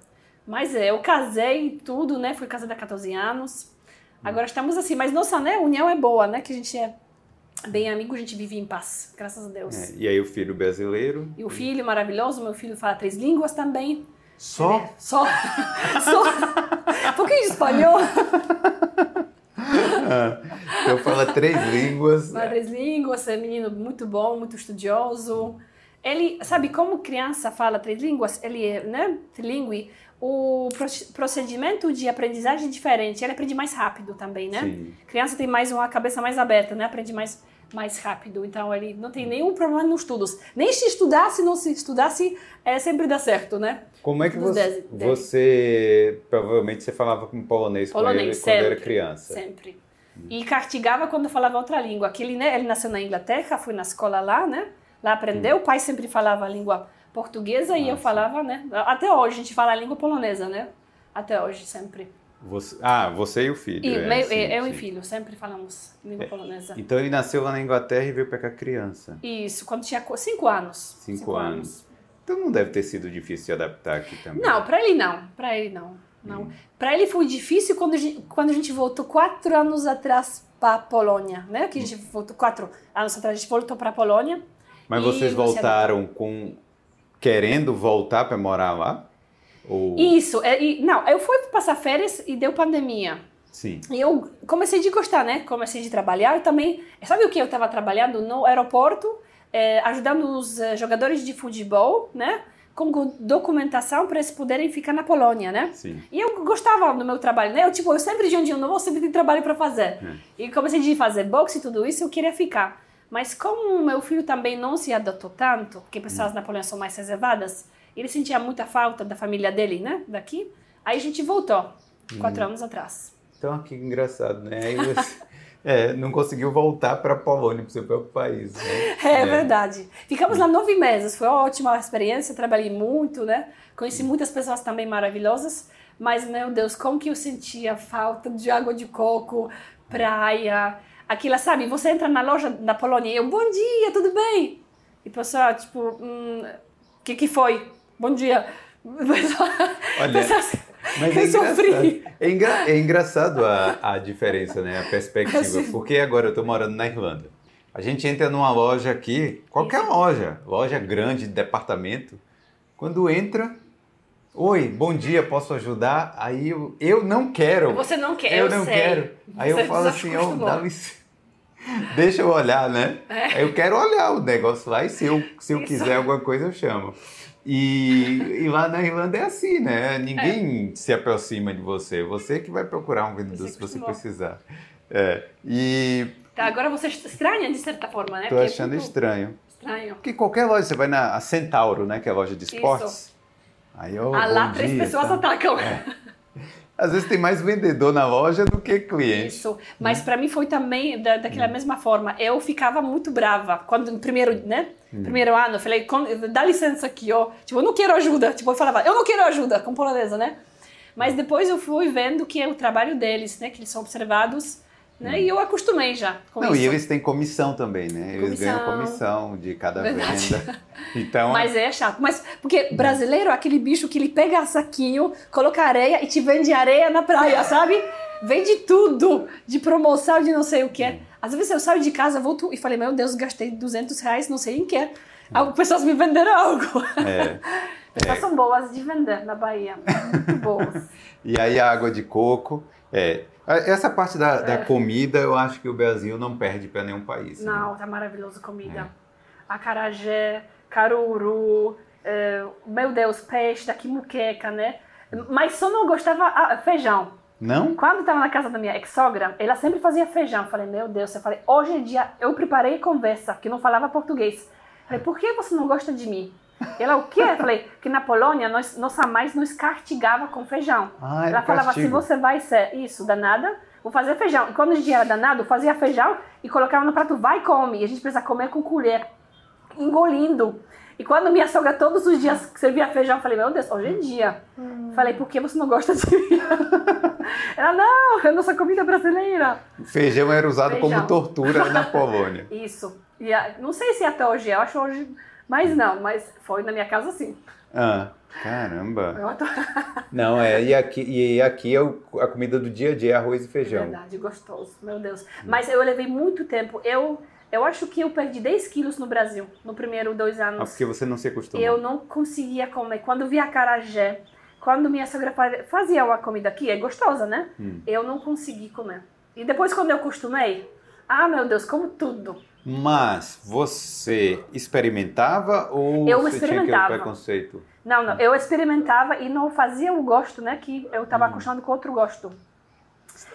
Mas eu casei tudo, né? Fui casada há 14 anos. Agora estamos assim, mas nossa, né? União é boa, né? Que a gente é bem amigo, a gente vive em paz, graças a Deus. E aí o filho brasileiro? E o filho maravilhoso, meu filho fala 3 línguas também. Só? É, só. Só. Um pouquinho de espanhol. Então fala 3 línguas. Fala 3 línguas, é um menino muito bom, muito estudioso. Ele, sabe, como criança fala três línguas, ele é, né, trilingüe, o procedimento de aprendizagem é diferente, ele aprende mais rápido também, né? Sim. Criança tem mais uma cabeça mais aberta, né? Aprende mais rápido, então ele não tem nenhum problema nos estudos. Nem se estudasse, não se estudasse, sempre dá certo, né? Como é que você provavelmente você falava com polonês quando sempre, era criança? Sempre. E castigava quando falava outra língua. Aquele, né, ele nasceu na Inglaterra, foi na escola lá, né? Lá aprendeu, o pai sempre falava a língua portuguesa e eu falava, né? Até hoje a gente fala a língua polonesa, né? Até hoje, sempre. Você e o filho. E filho, sempre falamos língua polonesa. Então ele nasceu lá na Inglaterra e veio pra cá criança. Isso, quando tinha 5 anos. 5 anos. Então não deve ter sido difícil se adaptar aqui também. Não, pra ele não. Pra ele foi difícil quando a gente voltou 4 anos atrás pra Polônia, né? Que a gente voltou 4 anos atrás, a gente voltou pra Polônia. Mas vocês voltaram querendo voltar para morar lá? Ou... Isso. Não, eu fui passar férias e deu pandemia. Sim. E eu comecei de gostar, né? Comecei de trabalhar e também... Sabe o que? Eu estava trabalhando no aeroporto, ajudando os jogadores de futebol, né? Com documentação para eles poderem ficar na Polônia, né? Sim. E eu gostava do meu trabalho, né? Eu sempre de um dia novo, sempre tenho trabalho para fazer. E comecei de fazer boxe e tudo isso, eu queria ficar. Mas como meu filho também não se adotou tanto, porque pessoas na Polônia são mais reservadas, ele sentia muita falta da família dele, né, daqui. Aí a gente voltou, 4 anos atrás. Então, que engraçado, né? Aí você não conseguiu voltar para a Polônia, para o seu próprio país, né? É verdade. Ficamos lá 9 meses, foi uma ótima experiência, trabalhei muito, né? Conheci muitas pessoas também maravilhosas, mas, meu Deus, como que eu sentia falta de água de coco, praia... Aquilo, sabe, você entra na loja da Polônia e eu, bom dia, tudo bem? E o pessoal, tipo, que foi? Bom dia. Olha, mas eu sofri. É engraçado a diferença, né, a perspectiva, assim. Porque agora eu tô morando na Irlanda. A gente entra numa loja aqui, qualquer loja grande, de departamento, quando entra... Oi, bom dia, posso ajudar? Aí eu não quero. Você não quer, eu não quero. Aí você eu falo assim, dá licença. Deixa eu olhar, né? Aí eu quero olhar o negócio lá e se eu quiser alguma coisa eu chamo. E lá na Irlanda é assim, né? Ninguém se aproxima de você. Você que vai procurar um vendedor se você precisar. Tá, agora você estranha de certa forma, né? Tô achando estranho. Porque qualquer loja, você vai na Centauro, né? Que é a loja de esportes. Isso. Aí, lá 3 pessoas atacam. Às vezes tem mais vendedor na loja do que cliente. Isso, mas para mim foi também daquela mesma forma. Eu ficava muito brava. Quando no primeiro ano, eu falei, dá licença aqui, ó. Tipo, eu não quero ajuda. Tipo, eu falava, eu não quero ajuda, com polonesa, né? Mas depois eu fui vendo que é o trabalho deles, né? Que eles são observados, né? E eu acostumei já com isso. E eles têm comissão também, né? Eles ganham comissão de cada venda. Então, mas é chato. Mas porque brasileiro é aquele bicho que ele pega saquinho, coloca areia e te vende areia na praia, sabe? Vende tudo, de promoção, de não sei o que. Às vezes eu saio de casa, volto e falei, meu Deus, gastei R$200, não sei em que. As pessoas me venderam algo. Pessoas são boas de vender na Bahia. Muito boas. E aí a água de coco... Essa parte da comida, eu acho que o Brasil não perde para nenhum país. Não, tá maravilhoso comida. Acarajé, caruru, meu Deus, peixe, daqui muqueca, né? Mas só não gostava feijão. Não? Quando estava na casa da minha ex-sogra, ela sempre fazia feijão. Falei, meu Deus, hoje em dia eu preparei conversa, que não falava português. Falei, por que você não gosta de mim? Ela, o quê? Eu falei, que na Polônia nossa mãe nos castigava com feijão. Ela falava, castigo. Se você vai ser isso, danada, vou fazer feijão. E quando a gente era danado, fazia feijão e colocava no prato, vai, come. E a gente precisa comer com colher, engolindo. E quando minha sogra todos os dias servia feijão, eu falei, meu Deus, hoje em dia. Falei, por que você não gosta de mim? Ela, não, é nossa comida brasileira. Feijão era usado como tortura na Polônia. Isso. E não sei se até hoje, eu acho hoje... Mas não, mas foi na minha casa sim. Caramba. Não, e aqui a comida do dia a dia é arroz e feijão. É verdade, gostoso, meu Deus. Mas eu levei muito tempo, eu acho que eu perdi 10 quilos no Brasil, no primeiro 2 anos. Porque você não se acostumou. Eu não conseguia comer, quando via acarajé, quando minha sogra fazia uma comida aqui, é gostosa, né? Eu não consegui comer. E depois quando eu acostumei, Ah, meu Deus, como tudo. Mas você experimentava ou eu você experimentava. Tinha aquele preconceito? Não, eu experimentava e não fazia o gosto, né, que eu estava acostumado com outro gosto.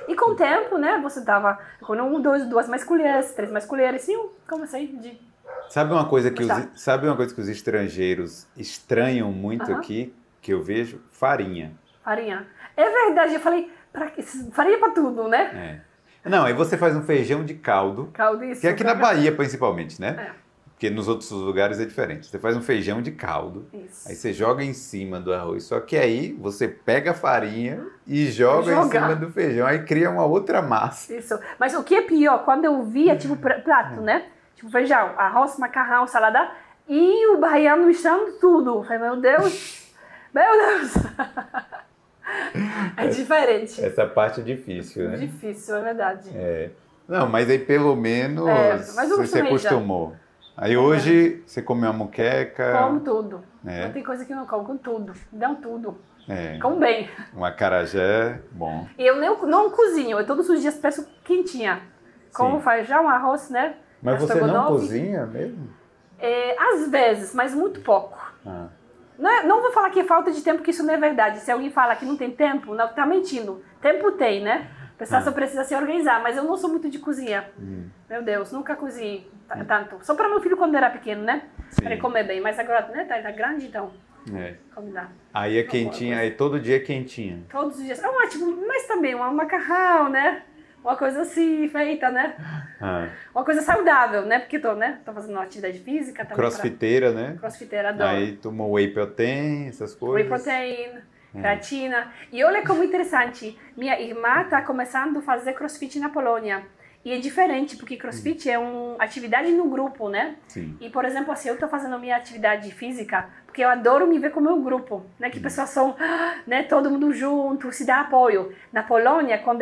E com o tempo, né, você estava com duas mais colheres, três mais colheres, e eu comecei de... Sabe uma coisa que os estrangeiros estranham muito aqui, que eu vejo? Farinha. Farinha. É verdade, eu falei, farinha pra tudo, né? É. Não, aí você faz um feijão de caldo, isso, que é aqui na Bahia principalmente, né? É. Porque nos outros lugares é diferente. Você faz um feijão de caldo, isso. Aí você joga em cima do arroz, só que aí você pega a farinha e joga em cima do feijão, aí cria uma outra massa. Isso, mas o que é pior, quando eu vi, é tipo prato, né? Tipo feijão, arroz, macarrão, salada, e o baiano misturando tudo. Eu falei, meu Deus, meu Deus. É diferente. Essa parte é difícil, né? Difícil, é verdade. É. Não, mas aí pelo menos você acostumou. Já. Aí hoje você come uma moqueca... Como tudo. É. Não tem coisa que eu não como, com tudo. Dão tudo. É. Como bem. Um acarajé, bom. E eu não cozinho, eu todos os dias peço quentinha. Como feijão, arroz, né? Mas você não cozinha mesmo? É, às vezes, mas muito pouco. Ah. Não vou falar que é falta de tempo, que isso não é verdade. Se alguém fala que não tem tempo, não, tá mentindo. Tempo tem, né? O pessoal só precisa se organizar, mas eu não sou muito de cozinhar. Meu Deus, nunca cozinhei tanto. Só para meu filho quando era pequeno, né? Para ele comer bem, mas agora, né, tá grande, então... É. Aí é quentinha, aí todo dia é quentinha. Todos os dias. É ótimo, mas também um macarrão, né? Uma coisa assim, feita, né? Ah. Uma coisa saudável, né? Porque tô fazendo uma atividade física também. Crossfiteira, né? Crossfiteira, adoro. Aí tomou whey protein, essas coisas. Whey protein... creatina. E olha como interessante, minha irmã está começando a fazer crossfit na Polônia. E é diferente, porque crossfit é uma atividade no grupo, né? Sim. E, por exemplo, assim, eu estou fazendo minha atividade física, porque eu adoro me ver com o meu grupo, né? Que pessoas são, né? Todo mundo junto, se dá apoio. Na Polônia, quando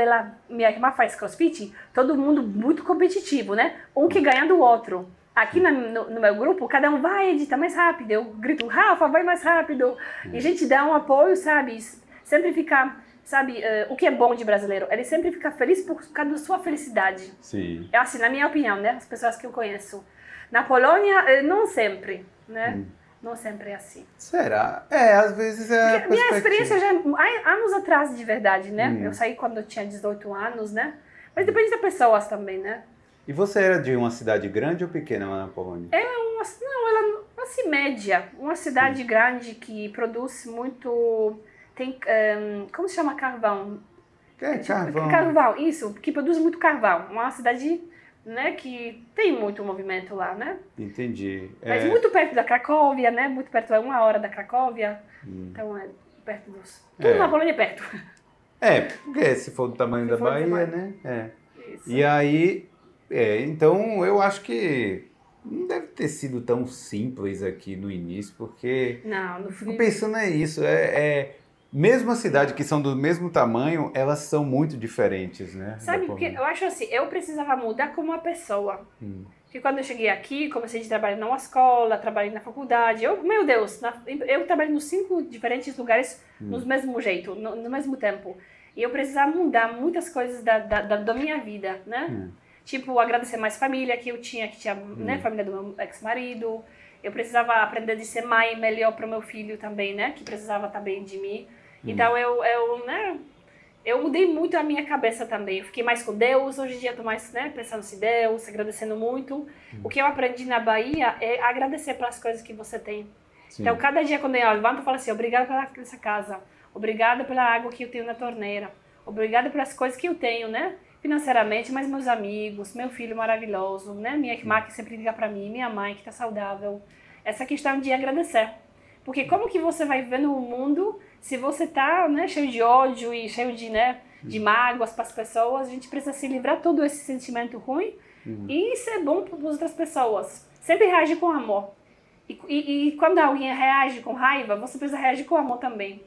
minha irmã faz crossfit, todo mundo muito competitivo, né? Um que ganha do outro. Aqui no meu grupo, cada um vai, Edita, mais rápido. Eu grito, Rafa, vai mais rápido. E a gente dá um apoio, sabe? Sempre fica, sabe, o que é bom de brasileiro? Ele sempre fica feliz por causa da sua felicidade. Sim. É assim, na minha opinião, né? As pessoas que eu conheço. Na Polônia, não sempre, né? Não sempre é assim. Será? É, às vezes é a minha experiência já há anos atrás, de verdade, né? Eu saí quando eu tinha 18 anos, né? Mas depende das pessoas também, né? E você era de uma cidade grande ou pequena lá na Polônia? Ela é média. Uma cidade grande que produz muito... Tem, como se chama carvão? Carvão. Carvão, isso. Que produz muito carvão. Uma cidade, né, que tem muito movimento lá, né? Entendi. Mas muito perto da Cracóvia, né? Muito perto, é 1 hora da Cracóvia. Então é perto dos... Tudo na Polônia é perto. É, porque se for do tamanho da Bahia, né? É. Isso. E aí... É, então eu acho que não deve ter sido tão simples aqui no início, porque eu fico pensando nisso, mesmo a cidade que são do mesmo tamanho, elas são muito diferentes, né? Sabe, porque eu acho assim, eu precisava mudar como uma pessoa, porque quando eu cheguei aqui, comecei a trabalhar numa escola, trabalhei na faculdade, meu Deus, eu trabalhei nos 5 diferentes lugares, no mesmo jeito, no mesmo tempo, e eu precisava mudar muitas coisas da minha vida, né? Tipo, agradecer mais família que eu tinha, né, família do meu ex-marido. Eu precisava aprender de ser mãe melhor para o meu filho também, né, que precisava também de mim. Então, eu mudei muito a minha cabeça também. Eu fiquei mais com Deus, hoje em dia estou mais, né, pensando em Deus, agradecendo muito. O que eu aprendi na Bahia é agradecer pelas coisas que você tem. Sim. Então, cada dia quando eu levanto, eu falo assim, obrigada pela essa casa, obrigada pela água que eu tenho na torneira, obrigada pelas coisas que eu tenho, né? Financeiramente, mas meus amigos, meu filho maravilhoso, né? Minha irmã que sempre liga para mim, minha mãe que tá saudável. Essa questão de agradecer. Porque como que você vai viver no mundo se você tá, né, cheio de ódio e cheio de, né, de mágoas para as pessoas? A gente precisa se livrar de todo esse sentimento ruim e ser bom para outras pessoas. Sempre reage com amor. E quando alguém reage com raiva, você precisa reagir com amor também.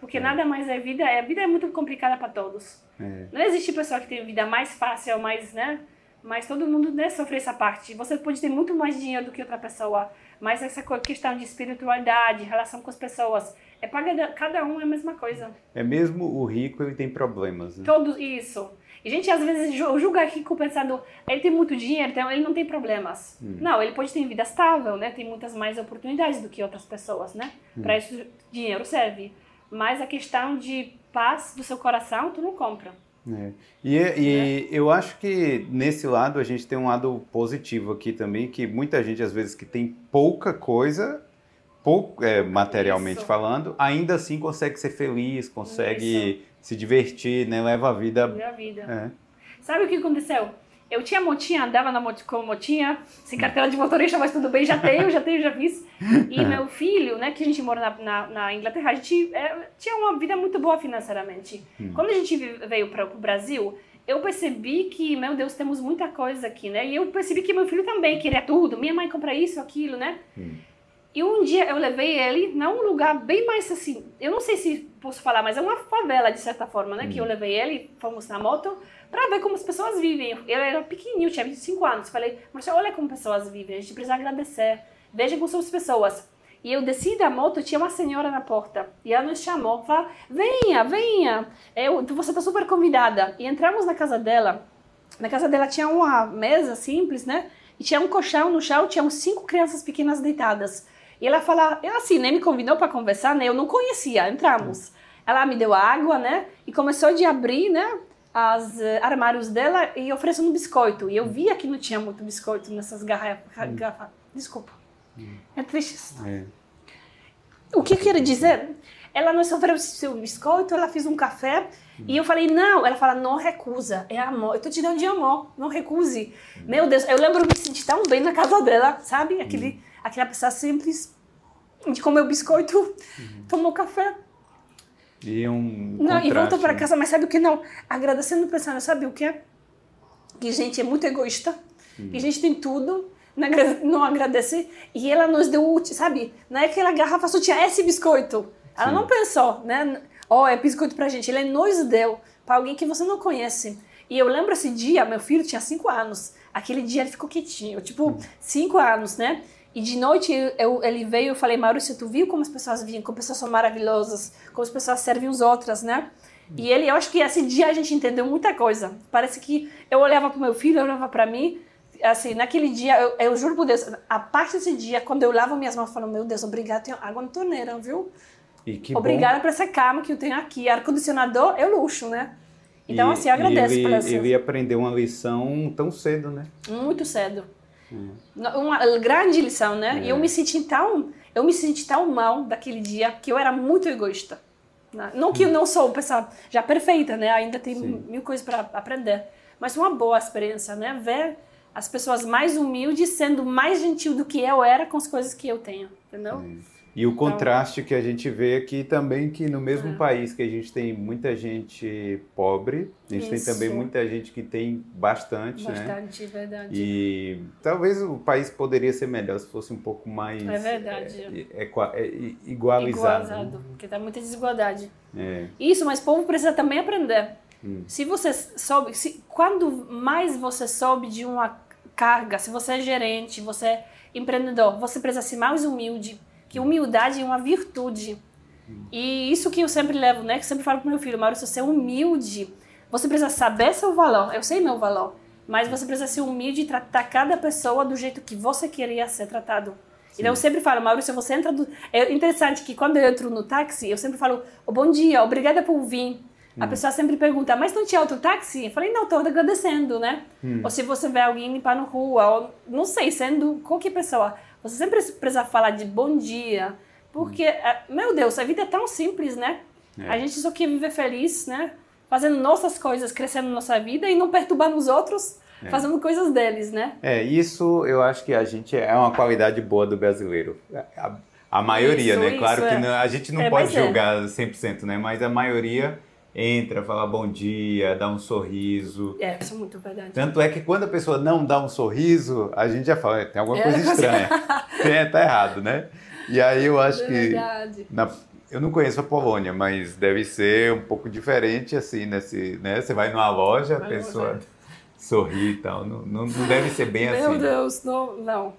Porque nada mais é vida, a vida é muito complicada para todos. É. Não existe pessoa que tem vida mais fácil, mais, né? Mas todo mundo, né, sofre essa parte. Você pode ter muito mais dinheiro do que outra pessoa, mas essa questão de espiritualidade, relação com as pessoas, É para cada um é a mesma coisa. É mesmo o rico, ele tem problemas, né? Todos, isso. E a gente às vezes julga rico pensando, ele tem muito dinheiro, então ele não tem problemas. Não, ele pode ter vida estável, né? Tem muitas mais oportunidades do que outras pessoas, né? Para isso dinheiro serve. Mas a questão de paz do seu coração, tu não compra. É. E eu acho que nesse lado a gente tem um lado positivo aqui também, que muita gente às vezes que tem pouca coisa, materialmente isso. falando, ainda assim consegue ser feliz, consegue isso. se divertir, né? Leva a vida... É. Sabe o que aconteceu? Eu tinha motinha, andava com motinha, sem carteira de motorista, mas tudo bem, já fiz. E meu filho, né, que a gente mora na Inglaterra, a gente tinha uma vida muito boa financeiramente. Quando a gente veio para o Brasil, eu percebi que, meu Deus, temos muita coisa aqui, né? E eu percebi que meu filho também queria tudo, minha mãe compra isso, aquilo, né? E um dia eu levei ele a um lugar bem mais assim, eu não sei se posso falar, mas é uma favela de certa forma, né? Que eu levei ele, fomos na moto, para ver como as pessoas vivem. Ele era pequenininho, tinha 25 anos, falei, Marcelo, olha como pessoas vivem, a gente precisa agradecer, veja como são as pessoas. E eu desci da moto, tinha uma senhora na porta, e ela nos chamou, falou, venha, você está super convidada. E entramos na casa dela tinha uma mesa simples, né? E tinha um colchão no chão, tinham 5 crianças pequenas deitadas. E ela fala, ela assim, né, me convidou para conversar, né, eu não conhecia, entramos. Ela me deu água, né, e começou de abrir, né, os armários dela e oferecendo um biscoito. E eu via que não tinha muito biscoito nessas garrafas. Desculpa, é triste isso. O que eu quero dizer? Ela nos ofereceu um biscoito, ela fez um café, e eu falei, não. Ela fala, não recusa, é amor. Eu tô te dando de amor, não recuse. Meu Deus, eu lembro me sentir tão bem na casa dela, sabe? Aquela pessoa simples, de comer o biscoito, tomou café. E e voltou para casa, mas sabe o que não? Agradecendo, pensando, sabe o que? Que a gente é muito egoísta, que a gente tem tudo, não agradece. E ela nos deu, sabe? Naquela garrafa só tinha esse biscoito. Ela não pensou, né? Ó, é biscoito pra gente. Ela nos deu para alguém que você não conhece. E eu lembro esse dia, meu filho tinha 5 anos. Aquele dia ele ficou quietinho, tipo, 5 anos, né? E de noite ele veio e falei, Maurício, tu viu como as pessoas vivem, como as pessoas são maravilhosas, como as pessoas servem os outros, né? E eu acho que esse dia a gente entendeu muita coisa. Parece que eu olhava pro meu filho, eu olhava pra mim, assim, naquele dia, eu juro por Deus, a parte desse dia, quando eu lavo minhas mãos, eu falo, meu Deus, obrigado, tenho água na torneira, viu? E que obrigada por essa cama que eu tenho aqui, ar-condicionador é luxo, né? Então, assim, eu agradeço por isso. Ele aprendeu uma lição tão cedo, né? Muito cedo. Uma grande lição, né? E eu me senti tão mal daquele dia, que eu era muito egoísta. Não que eu não sou uma pessoa já perfeita, né? Ainda tem mil coisas para aprender. Mas uma boa experiência, né? Ver as pessoas mais humildes sendo mais gentil do que eu era com as coisas que eu tenho, entendeu? E o contraste que a gente vê aqui também, que no mesmo país que a gente tem muita gente pobre, a gente tem também muita gente que tem bastante, né? Bastante, verdade. E talvez o país poderia ser melhor se fosse um pouco mais... É verdade. Igualizado, né? Porque tá muita desigualdade. Isso, mas o povo precisa também aprender. Se você soube... Quando mais você soube de uma carga, se você é gerente, você é empreendedor, você precisa ser mais humilde. Que humildade é uma virtude. E isso que eu sempre levo, né? Que eu sempre falo pro meu filho, Maurício, você é humilde. Você precisa saber seu valor. Eu sei meu valor. Mas você precisa ser humilde e tratar cada pessoa do jeito que você queria ser tratado. Então eu sempre falo, Maurício, você entra... É interessante que quando eu entro no táxi, eu sempre falo, bom dia, obrigada por vir. A pessoa sempre pergunta, mas não tinha outro táxi? Eu falei, não, estou agradecendo, né? Ou se você vê alguém limpar na rua, ou não sei, sendo qualquer pessoa. Você sempre precisa falar de bom dia, porque, meu Deus, a vida é tão simples, né? A gente só quer viver feliz, né? Fazendo nossas coisas, crescendo nossa vida e não perturbando os outros, fazendo coisas deles, né? Isso eu acho que a gente é uma qualidade boa do brasileiro. A maioria, né? Claro que a gente não pode julgar 100%, né? Mas a maioria... entra, fala bom dia, dá um sorriso. Isso é muito verdade. Tanto é que quando a pessoa não dá um sorriso, a gente já fala, tem alguma coisa estranha. Tá errado, né? E aí eu acho que... Eu não conheço a Polônia, mas deve ser um pouco diferente, assim, né? Você vai numa loja, a pessoa sorri e tal. Não deve ser bem assim. Meu Deus, não.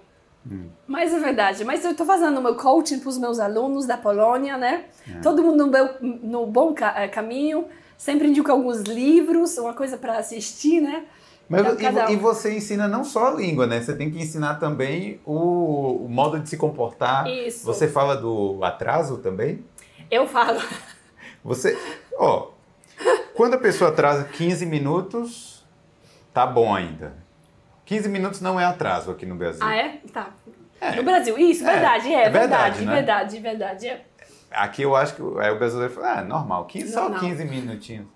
Mas é verdade, mas eu estou fazendo meu coaching para os meus alunos da Polônia, né? É. Todo mundo no bom caminho, sempre indico alguns livros, uma coisa para assistir, né? Mas então, e você ensina não só a língua, né? Você tem que ensinar também o modo de se comportar. Isso. Você fala do atraso também? Eu falo. Você, ó, quando a pessoa atrasa 15 minutos, tá bom ainda. 15 minutos não é atraso aqui no Brasil. Ah, é? Tá. É. No Brasil, isso, verdade, é verdade, né? verdade, é. Aqui eu acho que o brasileiro fala, normal, só 15 minutinhos.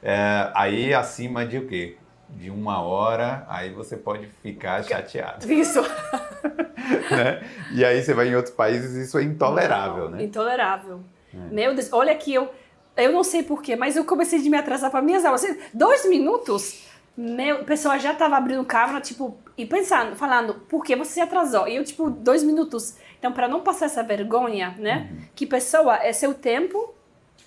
É, aí acima de o quê? De 1 hora, aí você pode ficar chateado. Isso. Né? E aí você vai em outros países, isso é intolerável, né? Intolerável. É. Meu Deus, olha aqui, eu não sei porquê, mas eu comecei de me atrasar para minhas aulas. 2 minutos... Meu, a pessoa já tava abrindo câmera, tipo, e pensando, falando, por que você se atrasou? E eu, 2 minutos. Então, para não passar essa vergonha, né? Uhum. Que pessoa, é seu tempo,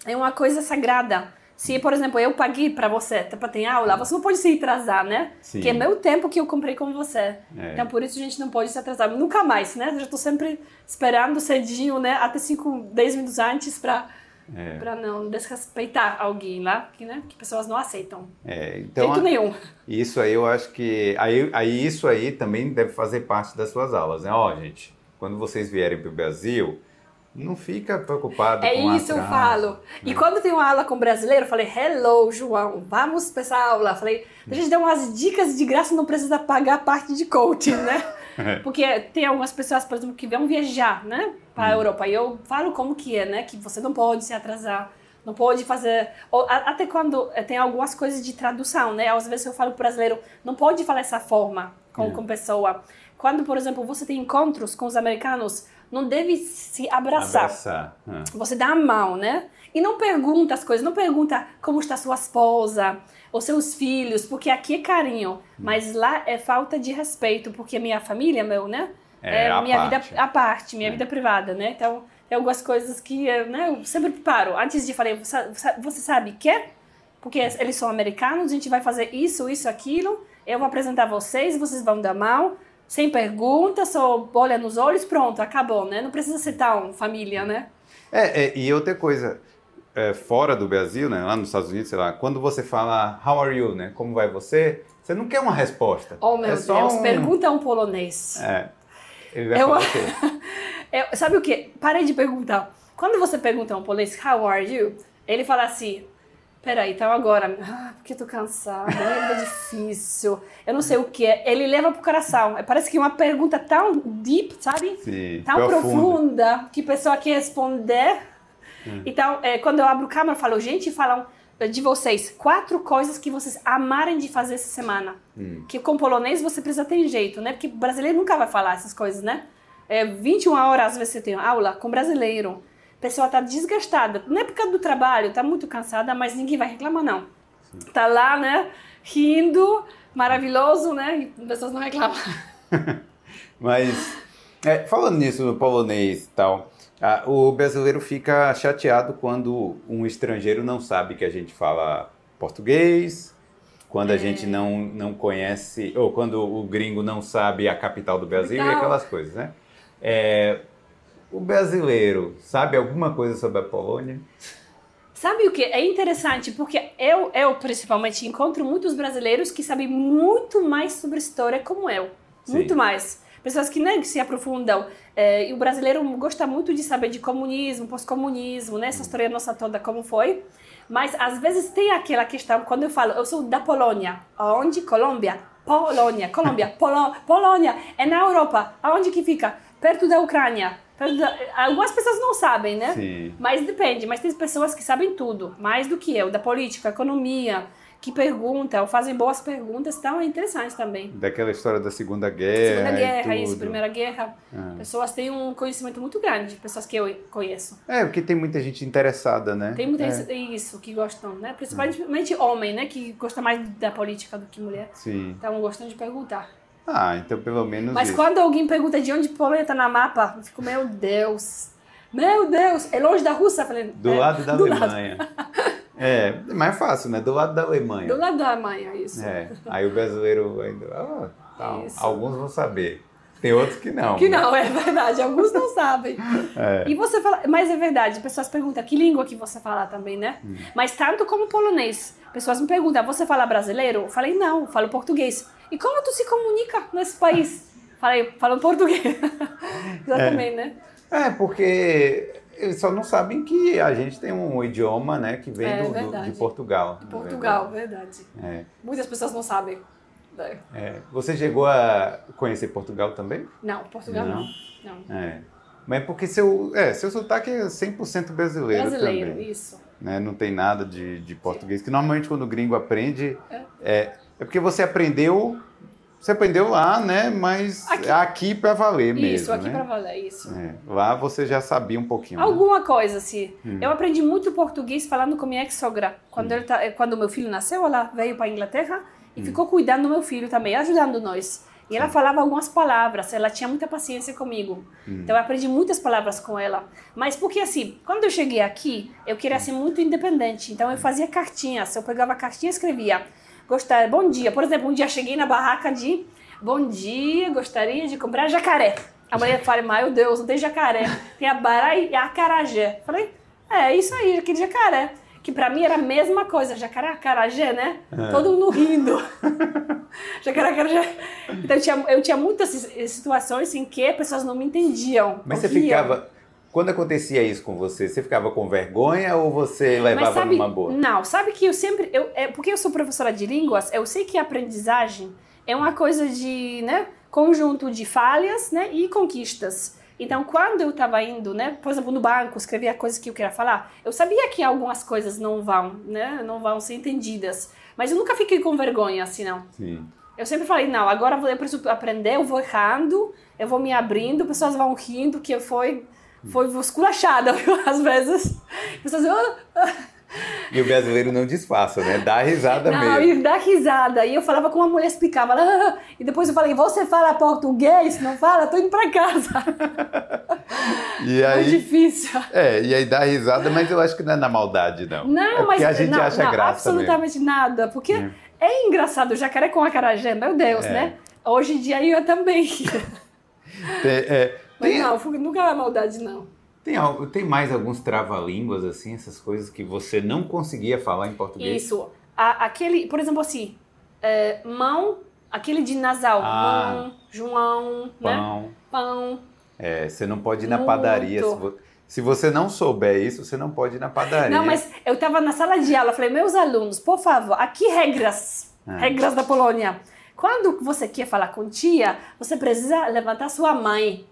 é uma coisa sagrada. Se, por exemplo, eu paguei para você, para ter aula, você não pode se atrasar, né? Sim. Que é meu tempo que eu comprei com você. É. Então, por isso a gente não pode se atrasar. Nunca mais, né? Eu já tô sempre esperando cedinho, né? Até 5, 10 minutos antes para... É. Para não desrespeitar alguém lá, que pessoas não aceitam. É, então, jeito nenhum. Isso aí eu acho que... Aí isso aí também deve fazer parte das suas aulas, né? Ó, gente, quando vocês vierem para o Brasil, não fica preocupado com atraso. É isso, eu falo. E quando tem uma aula com brasileiro, eu falei, hello, João, vamos para essa aula. Falei, a gente dá umas dicas de graça, não precisa pagar a parte de coaching, né? Porque tem algumas pessoas, por exemplo, que vão viajar, né, para a Europa. E eu falo como que é, né, que você não pode se atrasar, não pode fazer... Até quando tem algumas coisas de tradução, né, às vezes eu falo para o brasileiro, não pode falar essa forma com pessoa. Quando, por exemplo, você tem encontros com os americanos, não deve se abraçar. Você dá a mão, né? E não pergunta as coisas, não pergunta como está sua esposa, ou seus filhos, porque aqui é carinho, mas lá é falta de respeito, porque minha família, né? É minha vida à parte, minha vida privada, né? Então, tem algumas coisas que eu sempre preparo. Antes de falar, você sabe o que? Porque eles são americanos, a gente vai fazer isso, aquilo, eu vou apresentar vocês vão dar mão, sem pergunta, só olha nos olhos, pronto, acabou, né? Não precisa ser tão família, né? E outra coisa... fora do Brasil, né, lá nos Estados Unidos, sei lá, quando você fala how are you, né, como vai você, você não quer uma resposta. Oh, meu Deus, pergunta a um polonês. É, ele vai falar o quê? Sabe o que? Parei de perguntar. Quando você pergunta a um polonês how are you, ele fala assim, peraí, então agora, porque eu tô cansada, é difícil, eu não sei o que é. Ele leva pro coração, parece que é uma pergunta tão deep, sabe? Sim, tão profunda, que a pessoa quer responder. Então, quando eu abro câmera, eu falo, gente, falam de vocês 4 coisas que vocês amarem de fazer essa semana. Que com polonês você precisa ter jeito, né? Porque brasileiro nunca vai falar essas coisas, né? 21 horas, às vezes, você tem aula com brasileiro. A pessoa tá desgastada, não é por causa do trabalho, tá muito cansada, mas ninguém vai reclamar, não. Sim. Tá lá, né? Rindo, maravilhoso, né? E as pessoas não reclamam. Mas, falando nisso, no polonês e tal... o brasileiro fica chateado quando um estrangeiro não sabe que a gente fala português, quando a gente não conhece, ou quando o gringo não sabe a capital do Brasil e aquelas coisas, né? O brasileiro sabe alguma coisa sobre a Polônia? Sabe o que? É interessante, porque eu principalmente encontro muitos brasileiros que sabem muito mais sobre história como eu. Sim. Muito mais. Pessoas que nem se aprofundam. E o brasileiro gosta muito de saber de comunismo, pós-comunismo, né? Essa história nossa toda, como foi. Mas, às vezes, tem aquela questão, quando eu falo, eu sou da Polônia. Aonde? Colômbia. Colômbia. Polônia. É na Europa. Aonde que fica? Perto da Ucrânia. Algumas pessoas não sabem, né? Sim. Mas depende. Mas tem pessoas que sabem tudo. Mais do que eu. Da política, economia... que perguntam, fazem boas perguntas, então é interessante também. Daquela história da Segunda Guerra, isso, Primeira Guerra. Pessoas têm um conhecimento muito grande, pessoas que eu conheço. Porque tem muita gente interessada, né? Tem muita gente, isso, que gostam, né? Principalmente homem, né? Que gosta mais da política do que mulher. Sim. Então gostam de perguntar. Então pelo menos Mas isso. Quando alguém pergunta de onde Polônia está no mapa, eu fico, meu Deus, é longe da Rússia? Falei, do lado da Alemanha. Mais fácil, né? Do lado da Alemanha. Do lado da Alemanha, isso. Aí o brasileiro ainda... Alguns vão saber. Tem outros que não. Que não, é verdade. Alguns não sabem. É. E você fala... Mas é verdade, pessoas perguntam que língua que você fala também, né? Mas tanto como polonês. Pessoas me perguntam, você fala brasileiro? Eu falei, não, eu falo português. E como tu se comunica nesse país? Falei, falo português. Exatamente, né? É, porque... Eles só não sabem que a gente tem um idioma, né, que vem de Portugal. De Portugal, verdade. É. Muitas pessoas não sabem. É. Você chegou a conhecer Portugal também? Não, Portugal não. É. Mas porque seu sotaque é 100% brasileiro também. Brasileiro, isso. Né? Não tem nada de português, que normalmente quando o gringo aprende, é porque você aprendeu lá, né? Mas aqui pra valer mesmo, isso, aqui, né? Pra valer, isso. É, lá você já sabia um pouquinho. Alguma coisa, assim. Eu aprendi muito português falando com minha ex-sogra. Quando meu filho nasceu, ela veio pra Inglaterra e ficou cuidando do meu filho também, ajudando nós. E ela falava algumas palavras, ela tinha muita paciência comigo. Então eu aprendi muitas palavras com ela. Mas porque assim, quando eu cheguei aqui, eu queria ser muito independente. Então eu fazia cartinhas, eu pegava a cartinha e escrevia. Bom dia. Por exemplo, um dia cheguei na barraca de bom dia, gostaria de comprar jacaré. A mulher fala, meu Deus, não tem jacaré. Tem a bará e a acarajé. Falei, é isso aí, aquele jacaré. Que pra mim era a mesma coisa. Jacaré, acarajé, né? É. Todo mundo rindo. Jacaré, acarajé. Então eu tinha muitas situações em que as pessoas não me entendiam. Mas você ficava... Quando acontecia isso com você, você ficava com vergonha ou você levava numa boa? Não, sabe que eu sempre... porque eu sou professora de línguas, eu sei que a aprendizagem é uma coisa de, né, conjunto de falhas, né, e conquistas. Então, quando eu estava indo, né, por exemplo, no banco, escrevia coisas que eu queria falar, eu sabia que algumas coisas não vão ser entendidas. Mas eu nunca fiquei com vergonha, assim, não. Sim. Eu sempre falei, não, agora eu preciso aprender, eu vou errando, eu vou me abrindo, pessoas vão rindo, que foi esculachada, às vezes. Pessoas, E o brasileiro não disfarça, né? Dá risada mesmo. Não, dá risada. E eu falava com uma mulher, explicava. Ela, e depois eu falei, você fala português? Não fala? Tô indo pra casa. E aí, é difícil. É, e aí dá risada, mas eu acho que não é na maldade, não. Não, é mas... a gente acha graça absolutamente mesmo. Nada. Porque é engraçado, jacaré com acarajé, meu Deus, né? Hoje em dia eu também. Mas não, nunca é maldade, não. Tem mais alguns trava-línguas, assim, essas coisas que você não conseguia falar em português? Isso. Aquele, por exemplo, assim, mão, aquele de nasal. Mão, João, pão, né? Pão. É, você não pode ir na padaria. Se você não souber isso, você não pode ir na padaria. Não, mas eu estava na sala de aula, falei, meus alunos, por favor, aqui regras. Regras da Polônia. Quando você quer falar com tia, você precisa levantar sua mãe.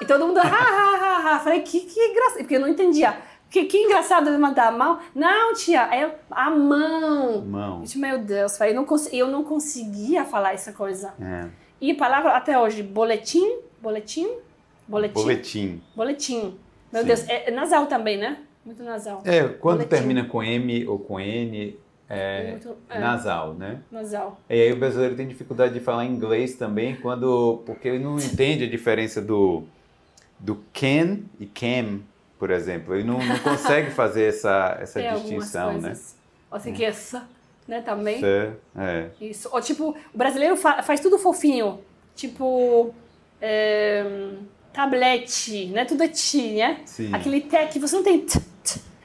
E todo mundo, ha, ha, ha, ha. Falei, que engraçado. Porque eu não entendia. Que engraçado levantar a mão. Não, tia, é a mão. Mão. Meu Deus, falei, eu não conseguia falar essa coisa. É. E palavra até hoje, boletim. Meu Deus, é nasal também, né? Muito nasal. É, quando boletim. Termina com M ou com N... nasal, né? Nasal. E aí o brasileiro tem dificuldade de falar inglês também, porque ele não entende a diferença do can e cam, por exemplo. Ele não consegue fazer essa distinção, né? Assim que essa, né, também. Isso. Ou tipo, o brasileiro faz tudo fofinho. Tipo, tablete, né? Tudo é ti, né? Sim. Aquele té que você não tem t,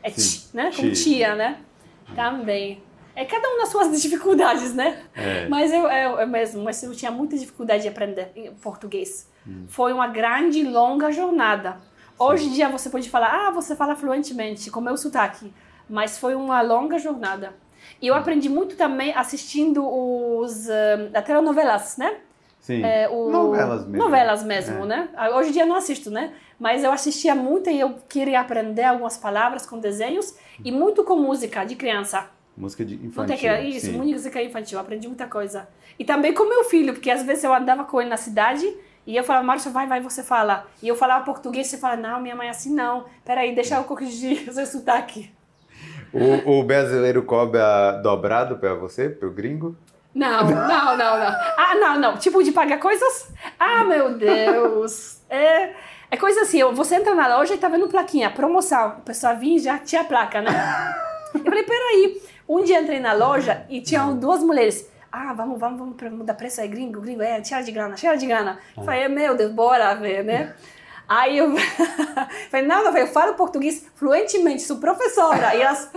é ti, né? Como tia, né? Também. É cada um nas suas dificuldades, né? É. Mas eu tinha muita dificuldade de aprender português. Foi uma grande, longa jornada. Hoje em dia você pode falar, você fala fluentemente, com o meu sotaque. Mas foi uma longa jornada. E eu aprendi muito também assistindo as telenovelas, né? Sim, novelas mesmo, né? Hoje em dia eu não assisto, né? Mas eu assistia muito e eu queria aprender algumas palavras com desenhos e muito com música de criança. Música de infantil. Isso, música infantil. Aprendi muita coisa. E também com meu filho, porque às vezes eu andava com ele na cidade e eu falava, Márcio, vai, você fala. E eu falava português, você fala, não, minha mãe é assim, não. Peraí, deixa eu corrigir o seu sotaque. O brasileiro cobra dobrado pra você, pro gringo? Não. Não. Tipo, de pagar coisas? Ah, meu Deus. É coisa assim, você entra na loja e tá vendo plaquinha, promoção. O pessoal vinha e já tinha a placa, né? Eu falei, peraí. Um dia entrei na loja e tinham duas mulheres. ah, vamos mudar preço, é gringo, gringo, é, cheira de grana. Eu falei, meu Deus, bora ver, né? Aí eu falei, não, eu falo português fluentemente, sou professora. E elas,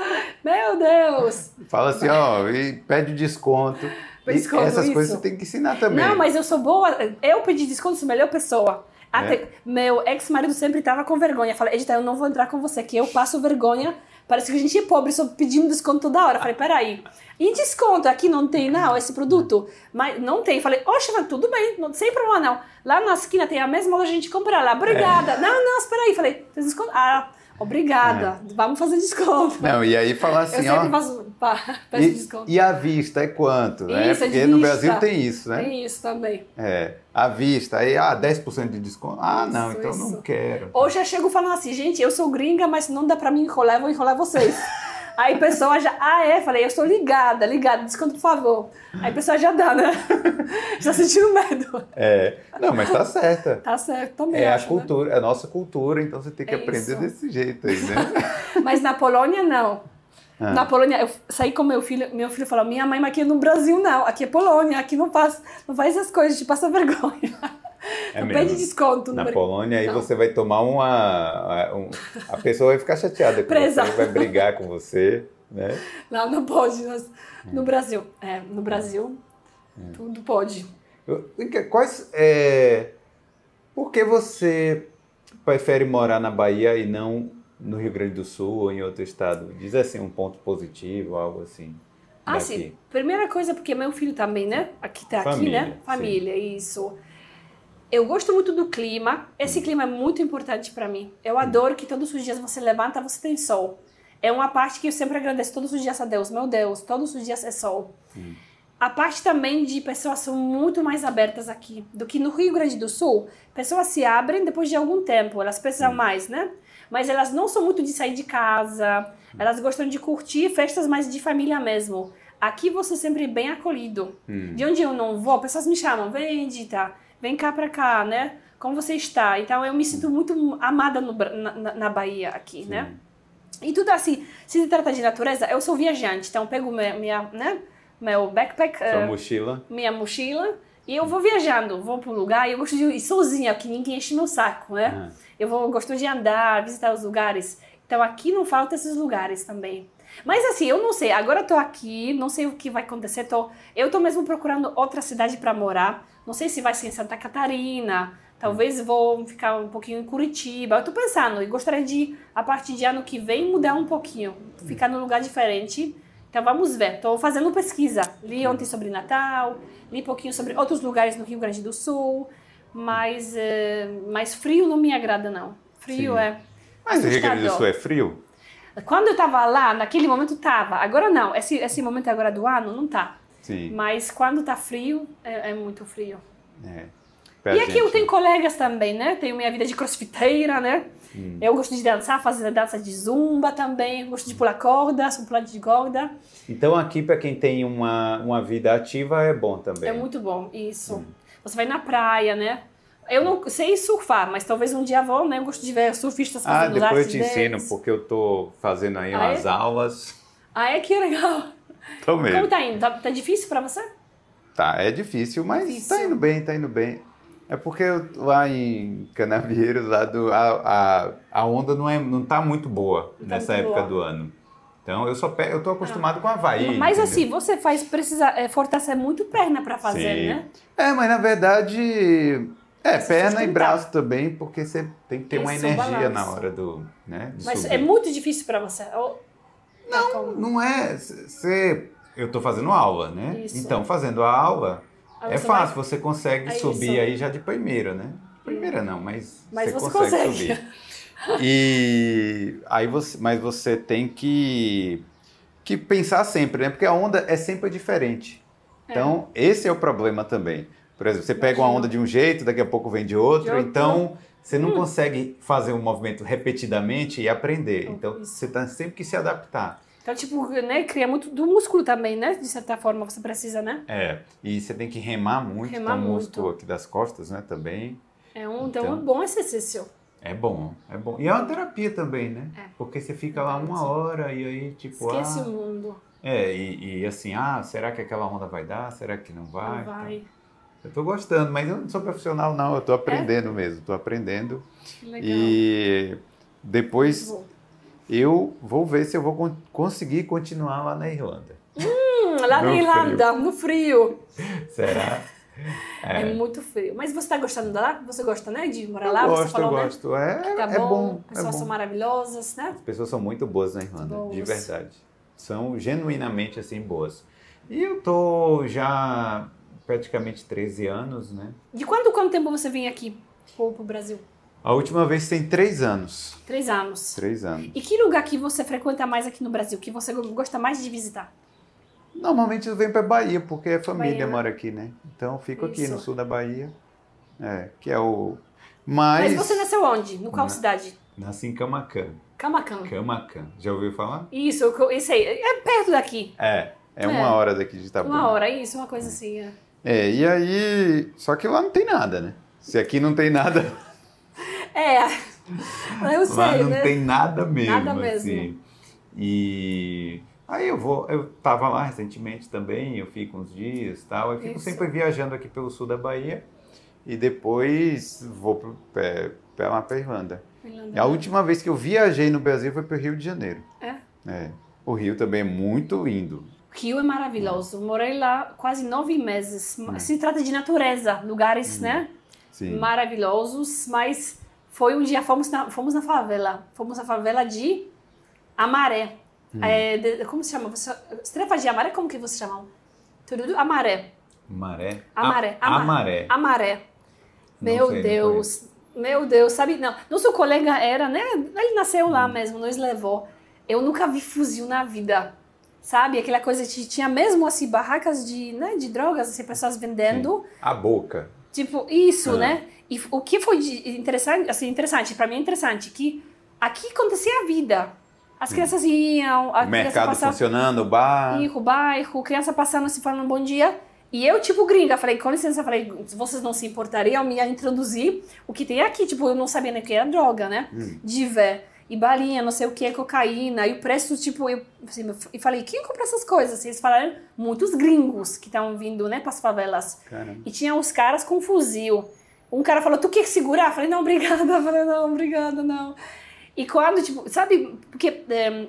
meu Deus. Fala assim, ó, e pede desconto. Desconto essas isso. coisas você tem que ensinar também. Não, mas eu sou boa, eu pedi desconto, sou a melhor pessoa. Até meu ex-marido sempre tava com vergonha. Falei, Edita, eu não vou entrar com você, que eu passo vergonha. Parece que a gente é pobre, só pedindo desconto toda hora. Falei, peraí. E desconto? Aqui não tem, não, esse produto? Mas não tem. Falei, oxe, tudo bem, não, sem problema, não. Lá na esquina tem a mesma loja, a gente compra lá. Obrigada. Não, espera aí. Falei, tem desconto? Ah, obrigada. Vamos fazer desconto. Não, e aí falar assim, eu sempre peço desconto. E a vista é quanto, né? Isso, porque no Brasil tem isso, né? Tem isso também. É. À vista, aí, 10% de desconto. Ah, isso, não, então isso. Não quero. Ou já chego falando assim, gente, eu sou gringa, mas não dá pra me enrolar, eu vou enrolar vocês. Aí a pessoa já, falei, eu sou ligada, desconto, por favor. Aí a pessoa já dá, né? Já sentindo medo. Não, mas tá certa. Tá certo, também acho, a cultura, né? É a nossa cultura, então você tem que aprender isso. Desse jeito aí, né? Mas na Polônia, não. Na Polônia, eu saí com meu filho falou, minha mãe, mas aqui no Brasil não, aqui é Polônia, aqui não faz essas coisas, te passa vergonha. Não pede desconto. Na Polônia, aí você vai tomar a pessoa vai ficar chateada com você, vai brigar com você, né? Não pode, no Brasil, tudo pode. Por que você prefere morar na Bahia e não no Rio Grande do Sul ou em outro estado? Diz assim, um ponto positivo, algo assim. Daqui. Sim. Primeira coisa, porque meu filho também, né? Aqui tá família, aqui, né? Família, sim. Isso. Eu gosto muito do clima. Esse clima é muito importante para mim. Eu adoro que todos os dias você levanta, você tem sol. É uma parte que eu sempre agradeço todos os dias a Deus. Meu Deus, todos os dias é sol. A parte também de pessoas são muito mais abertas aqui do que no Rio Grande do Sul. Pessoas se abrem depois de algum tempo, elas precisam mais, né? Mas elas não são muito de sair de casa, elas gostam de curtir festas mais de família mesmo. Aqui você é sempre bem acolhido. De onde eu não vou, pessoas me chamam, vem, Edita, vem cá pra cá, né? Como você está? Então eu me sinto muito amada na Bahia aqui, sim, né? E tudo assim, se trata de natureza, eu sou viajante, então eu pego meu backpack, minha mochila, e eu vou viajando, vou para um lugar, e eu gosto de ir sozinha, porque ninguém enche meu saco, né? Eu gosto de andar, visitar os lugares, então aqui não faltam esses lugares também. Mas assim, eu não sei, agora tô aqui, não sei o que vai acontecer, eu tô mesmo procurando outra cidade para morar, não sei se vai ser em Santa Catarina, talvez vou ficar um pouquinho em Curitiba, eu tô pensando, e gostaria de, a partir de ano que vem, mudar um pouquinho, ficar num lugar diferente. Então vamos ver, estou fazendo pesquisa, li ontem sobre Natal, li um pouquinho sobre outros lugares no Rio Grande do Sul, mas frio não me agrada não, frio sim. Mas o Rio Grande do Sul é frio? Quando eu estava lá, naquele momento estava, agora não, esse momento agora do ano não está, mas quando está frio, é muito frio. E aqui eu tenho colegas também, né? Tenho minha vida de crossfiteira, né? Eu gosto de dançar, fazer dança de zumba também, gosto de pular corda, sou pulante de corda. Então aqui para quem tem uma vida ativa é bom também. É muito bom, isso. Você vai na praia, né? Eu não sei surfar, mas talvez um dia vou, né? Eu gosto de ver surfistas fazendo depois artes eu te ensino, deles. Porque eu tô fazendo aí umas aulas. Que legal. Tô mesmo. Como tá indo? Tá difícil para você? Tá, é difícil, mas tá indo bem. É porque lá em Canavieiros, a onda não tá muito boa nessa época do ano. Então, eu tô acostumado com Havaí. Mas entendeu? Assim, você precisa fortalecer muito perna para fazer, sim, né? Mas na verdade, perna e braço também, porque você tem que ter uma energia na hora do, né, de mas subir. É muito difícil para você? Não é. Eu tô fazendo aula, né? Isso. Então, fazendo a aula... É fácil, você consegue subir isso. Aí já de primeira, né? Primeira não, mas você consegue subir. E aí você tem que pensar sempre, né? Porque a onda é sempre diferente. Então, esse é o problema também. Por exemplo, você pega uma onda de um jeito, daqui a pouco vem de outro, então você não consegue fazer um movimento repetidamente e aprender. Então, você tem sempre que se adaptar. Então, né, cria muito do músculo também, né? De certa forma, você precisa, né? E você tem que remar muito o músculo aqui das costas, né, também. Então, é um bom exercício. É bom, é bom. E é uma terapia também, né? É. Porque você fica lá uma hora e aí, tipo... Esquece o mundo. É, e assim, será que aquela onda vai dar? Será que não vai? Não vai. Então, eu tô gostando, mas eu não sou profissional, não. Eu tô aprendendo mesmo, tô aprendendo. Legal. E depois eu vou ver se eu vou conseguir continuar lá na Irlanda. Lá na Irlanda, no frio. Será? É muito frio. Mas você está gostando de lá? Você gosta, né, de morar lá? Eu gosto. É, tá bom. É bom. As pessoas são maravilhosas, né? As pessoas são muito boas na Irlanda, de verdade. São genuinamente, assim, boas. E eu tô já praticamente 13 anos, né? De quanto tempo você vem aqui pro Brasil? A última vez tem 3 anos. 3 anos? 3 anos. E que lugar que você frequenta mais aqui no Brasil? Que você gosta mais de visitar? Normalmente eu venho para Bahia, porque a família mora aqui, né? Então eu fico aqui no sul da Bahia, que é o... Mas você nasceu onde? No qual cidade? Nasci em Camaquã. Já ouviu falar? Isso aí. É perto daqui. É 1 hora daqui de Itabuna. 1 hora, uma coisa assim. E aí... Só que lá não tem nada, né? Se aqui não tem nada... Eu sei, lá não tem nada mesmo. Nada mesmo. Assim. E... Aí eu tava lá recentemente também, eu fico uns dias e tal, eu fico sempre viajando aqui pelo sul da Bahia e depois vou lá pra Irlanda. A última vez que eu viajei no Brasil foi pro Rio de Janeiro. É? O Rio também é muito lindo. O Rio é maravilhoso, morei lá quase 9 meses, se trata de natureza, lugares né? Sim. Maravilhosos, mas foi um dia, fomos na favela de Amaré. Como se chama? Estrefa de Amaré, como que você chama? Amaré. Meu Deus, sabe? Não, nosso colega era, né? Ele nasceu lá mesmo, nos levou. Eu nunca vi fuzil na vida, sabe? Aquela coisa que tinha mesmo, assim, barracas de, né, de drogas, assim, pessoas vendendo. Sim. A boca. Tipo, isso, né? E o que foi interessante, assim, pra mim, que aqui acontecia a vida. As crianças iam... O mercado funcionando, o bar... O bairro, criança passando, se falando bom dia. E eu, tipo gringa, falei, com licença, vocês não se importariam me introduzir o que tem aqui? Tipo, eu não sabia nem o que era droga, né? Divé, e balinha, não sei o que, cocaína. E o preço, tipo, eu assim, e falei, quem compra essas coisas? E eles falaram, muitos gringos que estavam vindo, né, para as favelas. Caramba. E tinha os caras com fuzil. Um cara falou, tu quer segurar? Falei, não, obrigada. Falei, não, obrigada. E quando, tipo, sabe, porque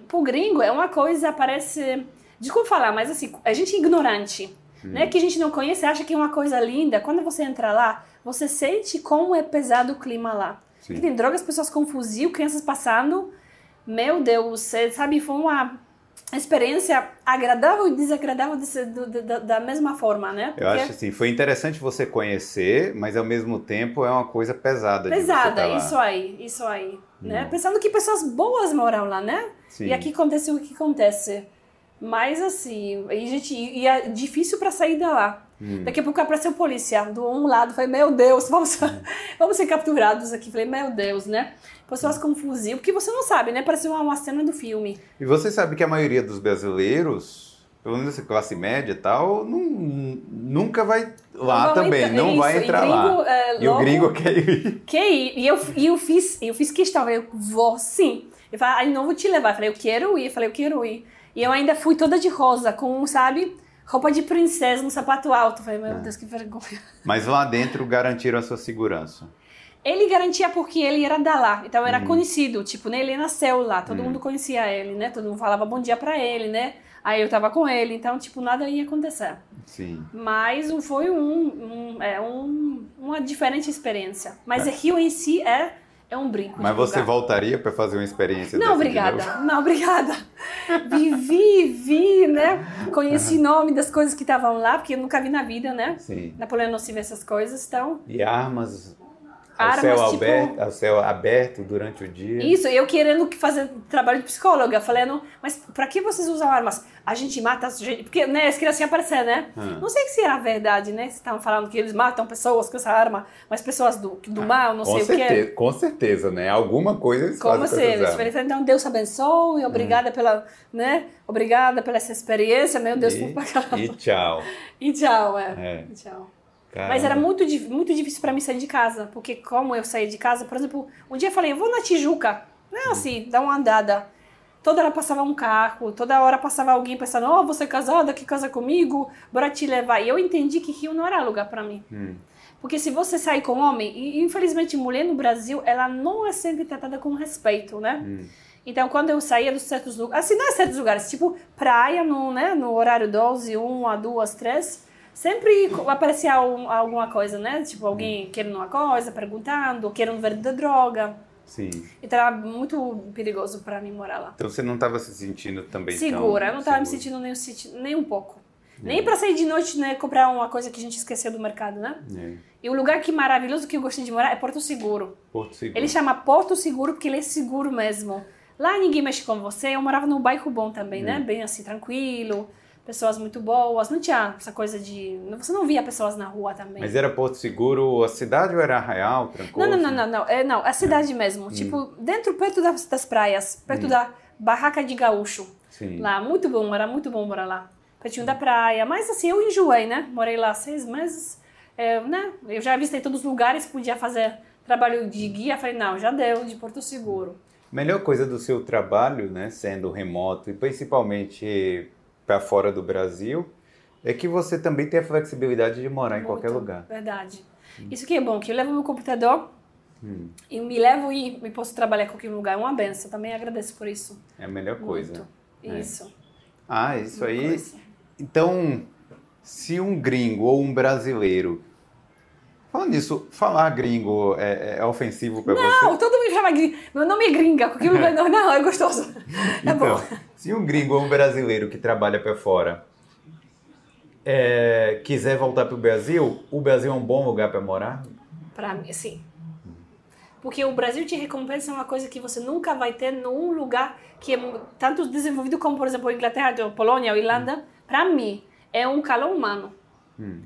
pro gringo é uma coisa, parece, desculpa falar, mas assim, a gente é ignorante, né, que a gente não conhece, acha que é uma coisa linda. Quando você entra lá, você sente como é pesado o clima lá. Que tem drogas, pessoas com fuzil, crianças passando, meu Deus, sabe, foi uma experiência agradável e desagradável da mesma forma, né? Porque... Eu acho assim, foi interessante você conhecer, mas ao mesmo tempo é uma coisa pesada. Pesada, de isso aí. Né? Pensando que pessoas boas moram lá, né? Sim. E aqui acontece o que acontece. Mas assim, e é difícil para sair de lá. Daqui a pouco apareceu polícia do um lado, falei, meu Deus, vamos ser capturados aqui. Falei, meu Deus, né? Pessoas com fuzil, porque você não sabe, né? Parece uma cena do filme. E você sabe que a maioria dos brasileiros, pelo menos a classe média e tal, nunca vai lá vai entrar lá. E o gringo quer ir. E eu fiz questão, falei, eu vou sim. Ele falou, não vou te levar. Eu falei, eu quero ir. E eu ainda fui toda de rosa, com, sabe, roupa de princesa, um sapato alto. Falei, meu Deus, que vergonha. Mas lá dentro garantiram a sua segurança? Ele garantia porque ele era da lá, então era conhecido, tipo, né, ele nasceu lá, todo mundo conhecia ele, né, todo mundo falava bom dia pra ele, né, aí eu tava com ele, então, tipo, nada ia acontecer. Sim. Mas foi uma diferente experiência, mas o Rio em si é um brinco. Mas você voltaria para fazer uma experiência dessa? Não, obrigada. Vi, né? Conheci o nome das coisas que estavam lá, porque eu nunca vi na vida, né? Sim. Na Polônia não se vê essas coisas, então... E ao céu aberto durante o dia. Isso, eu querendo fazer trabalho de psicóloga, falando, mas para que vocês usam armas? A gente mata as gente, porque né, as crianças iam aparecer, né? Não sei se era verdade, né? Vocês estavam falando que eles matam pessoas com essa arma, mas pessoas do mal, não sei o que. Com certeza, né? Alguma coisa eles fazem com essas armas. Então, Deus abençoe, obrigada pela, né? Obrigada pela essa experiência, meu Deus. E tchau. E tchau. Caramba. Mas era muito difícil para mim sair de casa, porque como eu saí de casa, por exemplo, um dia eu falei, eu vou na Tijuca, né, assim, dar uma andada. Toda hora passava um carro, toda hora passava alguém pensando, ó, oh, você é casada, que casa comigo, bora te levar. E eu entendi que Rio não era lugar para mim. Porque se você sair com homem, e infelizmente mulher no Brasil, ela não é sempre tratada com respeito, né? Então, quando eu saía de certos lugares, assim, não é certos lugares, tipo praia, no, né, no horário 12, 1, 2, 3, sempre aparecia alguma coisa, né? Tipo, alguém querendo uma coisa, perguntando, querendo ver da droga. Sim. Então, era muito perigoso para mim morar lá. Então, você não estava se sentindo também segura, eu não estava me sentindo nem um pouco. Nem para sair de noite, né, comprar uma coisa que a gente esqueceu do mercado, né? E o lugar que maravilhoso que eu gostei de morar é Porto Seguro. Porto Seguro. Ele chama Porto Seguro porque ele é seguro mesmo. Lá ninguém mexe com você. Eu morava num bairro bom também, né? Bem assim, tranquilo. Pessoas muito boas. Não tinha essa coisa de... Você não via pessoas na rua também. Mas era Porto Seguro a cidade ou era Arraial, Trancoso? Não. É, não, a cidade mesmo. Tipo, dentro, perto das praias. Perto da barraca de gaúcho. Lá, muito bom. Era muito bom morar lá. Pertinho da praia, mas assim, eu enjoei, né? Morei lá 6 meses, né? Eu já visitei todos os lugares, podia fazer trabalho de guia, falei, não, já deu, de Porto Seguro. Melhor coisa do seu trabalho, né, sendo remoto, e principalmente para fora do Brasil, é que você também tem a flexibilidade de morar em qualquer lugar. Verdade. Isso que é bom, que eu levo meu computador, e me levo e me posso trabalhar em qualquer lugar, é uma benção, também agradeço por isso. É a melhor coisa. Muito. Isso. Ah, isso aí... Coisa. Então, se um gringo ou um brasileiro... Falando nisso, falar gringo é ofensivo para você? Não, todo mundo chama gringo. Meu nome é Gringa, qualquer lugar... Não, é gostoso. É então, bom. Se um gringo ou um brasileiro que trabalha para fora quiser voltar para o Brasil é um bom lugar para morar? Para mim, sim. Porque o Brasil te recompensa uma coisa que você nunca vai ter num lugar que é tanto desenvolvido como, por exemplo, a Inglaterra, a Polônia, a Irlanda. Para mim, é um calor humano.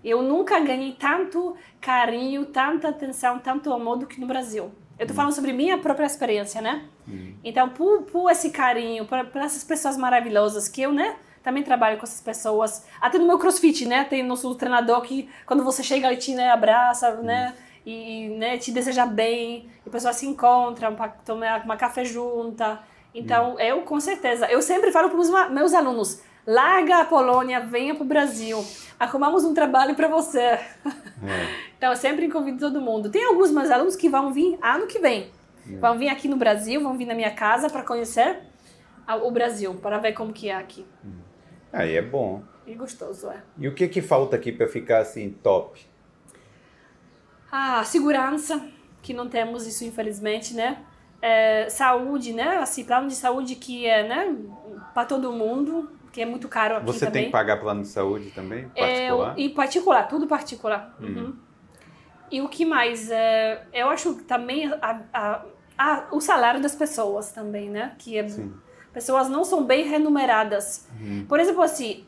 Eu nunca ganhei tanto carinho, tanta atenção, tanto amor do que no Brasil. Eu tô falando sobre minha própria experiência, né? Então, por esse carinho, por essas pessoas maravilhosas que eu, né? Também trabalho com essas pessoas. Até no meu crossfit, né? Tem nosso treinador que quando você chega, ele te, né, abraça, né? E né, te deseja bem. E a pessoa se encontra para tomar uma café junta. Então, eu com certeza. Eu sempre falo para os meus alunos... Larga a Polônia, venha pro Brasil. Arrumamos um trabalho para você. Então, eu sempre convido todo mundo. Tem alguns meus alunos que vão vir ano que vem. Vão vir aqui no Brasil, vão vir na minha casa para conhecer o Brasil, para ver como que é aqui. Aí é bom. E gostoso, é. E o que que falta aqui para ficar assim, top? Ah, segurança, que não temos isso, infelizmente, né? Saúde, né? Assim, plano de saúde que é, né? Para todo mundo. Que é muito caro aqui. Você também tem que pagar plano de saúde também? Particular? Em particular, tudo particular. E o que mais? Eu acho também o salário das pessoas também, né? Que pessoas não são bem remuneradas. Por exemplo, assim,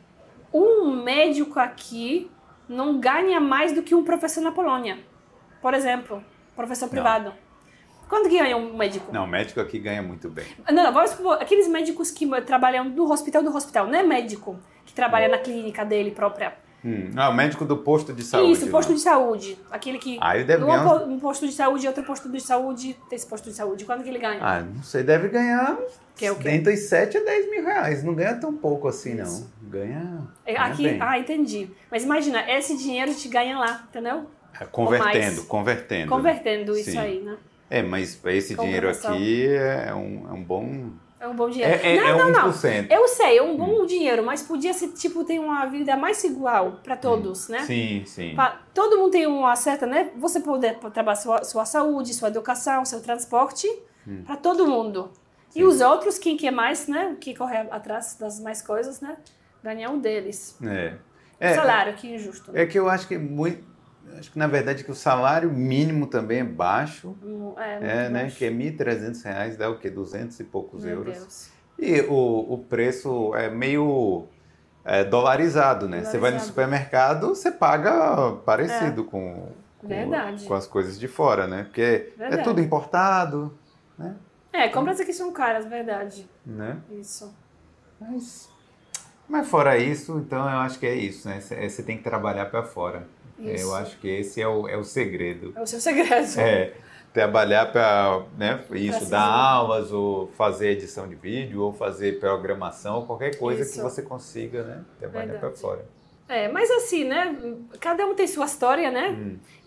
um médico aqui não ganha mais do que um professor na Polônia. Por exemplo, professor privado. Quanto que ganha um médico? Não, médico aqui ganha muito bem. Não, vamos supor, aqueles médicos que trabalham do hospital, não é médico que trabalha na clínica dele própria. Ah, o médico do posto de saúde. Isso, posto de saúde. Aquele que... Ah, ele deve ganhar... Um posto de saúde, outro posto de saúde, tem esse posto de saúde. Quanto que ele ganha? Ah, não sei, deve ganhar entre 7 a 10 mil reais. Não ganha tão pouco assim, isso. Não. Ganha aqui, bem. Ah, entendi. Mas imagina, esse dinheiro te ganha lá, entendeu? Convertendo. Convertendo isso aí, né? Mas para esse dinheiro aqui é um bom... É um bom dinheiro. É 1%. Eu sei, é um bom dinheiro, mas podia ser, tipo, ter uma vida mais igual para todos, né? Sim. Todo mundo tem uma certa, né? Você poder trabalhar sua saúde, sua educação, seu transporte, para todo mundo. E os outros, quem quer mais, né? Que corre atrás das mais coisas, né? Ganhar um deles. O salário, que injusto. Né? É que eu acho que é muito... Acho que, na verdade, que o salário mínimo também é baixo. Baixo. Que é R$1.300, dá o quê? 200 e poucos euros. Deus. E o preço é meio dolarizado, né? Você vai no supermercado, você paga parecido com as coisas de fora, né? Porque é tudo importado, né? Compras aqui são caras, verdade. Né? Isso. Mas fora isso, então, eu acho que é isso, né? Você tem que trabalhar para fora. Isso. Eu acho que esse é o segredo. É o seu segredo. É, trabalhar para, né, isso, dar aulas, ou fazer edição de vídeo, ou fazer programação, ou qualquer coisa isso. que você consiga, né, trabalhar para fora. É, mas assim, né, cada um tem sua história, né,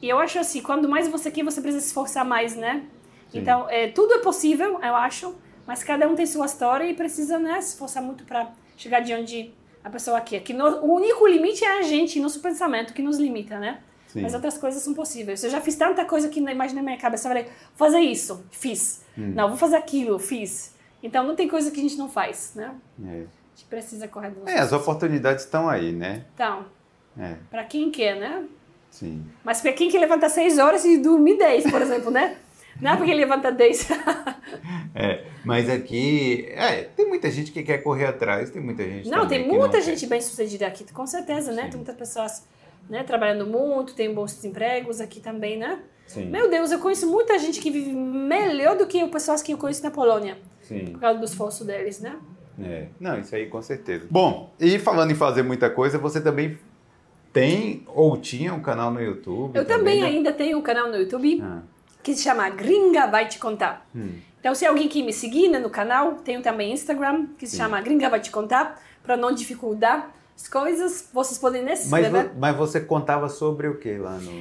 e eu acho assim, quando mais você quer, você precisa se esforçar mais, né, sim. Então, tudo é possível, eu acho, mas cada um tem sua história e precisa, né, se esforçar muito para chegar de onde a pessoa quer, que o único limite é a gente, nosso pensamento, que nos limita, né, sim. mas outras coisas são possíveis. Eu já fiz tanta coisa que não imaginei na minha cabeça, eu falei, vou fazer isso, fiz, não, vou fazer aquilo, fiz, então não tem coisa que a gente não faz, né. É. Precisa correr do as oportunidades estão aí, né? Então, para quem quer, né? Sim. Mas para quem quer levantar 6 horas e dormir 10, por exemplo, né? Não é porque levanta 10. Mas aqui, tem muita gente que quer correr atrás, tem muita gente gente bem sucedida aqui, com certeza, né? Sim. Tem muitas pessoas, né, trabalhando muito, tem bons empregos aqui também, né? Sim. Meu Deus, eu conheço muita gente que vive melhor do que pessoas que eu conheço na Polônia. Sim. Por causa do esforço deles, né? É. Não, isso aí com certeza. Bom, e falando em fazer muita coisa, você também tem ou tinha um canal no YouTube? Eu também ainda tenho um canal no YouTube que se chama Gringa Vai Te Contar. Então, se alguém quer me seguir, né, no canal, tenho também Instagram que se chama Gringa Vai Te Contar, para não dificultar as coisas, vocês podem se inscrever. Mas você contava sobre o que lá no...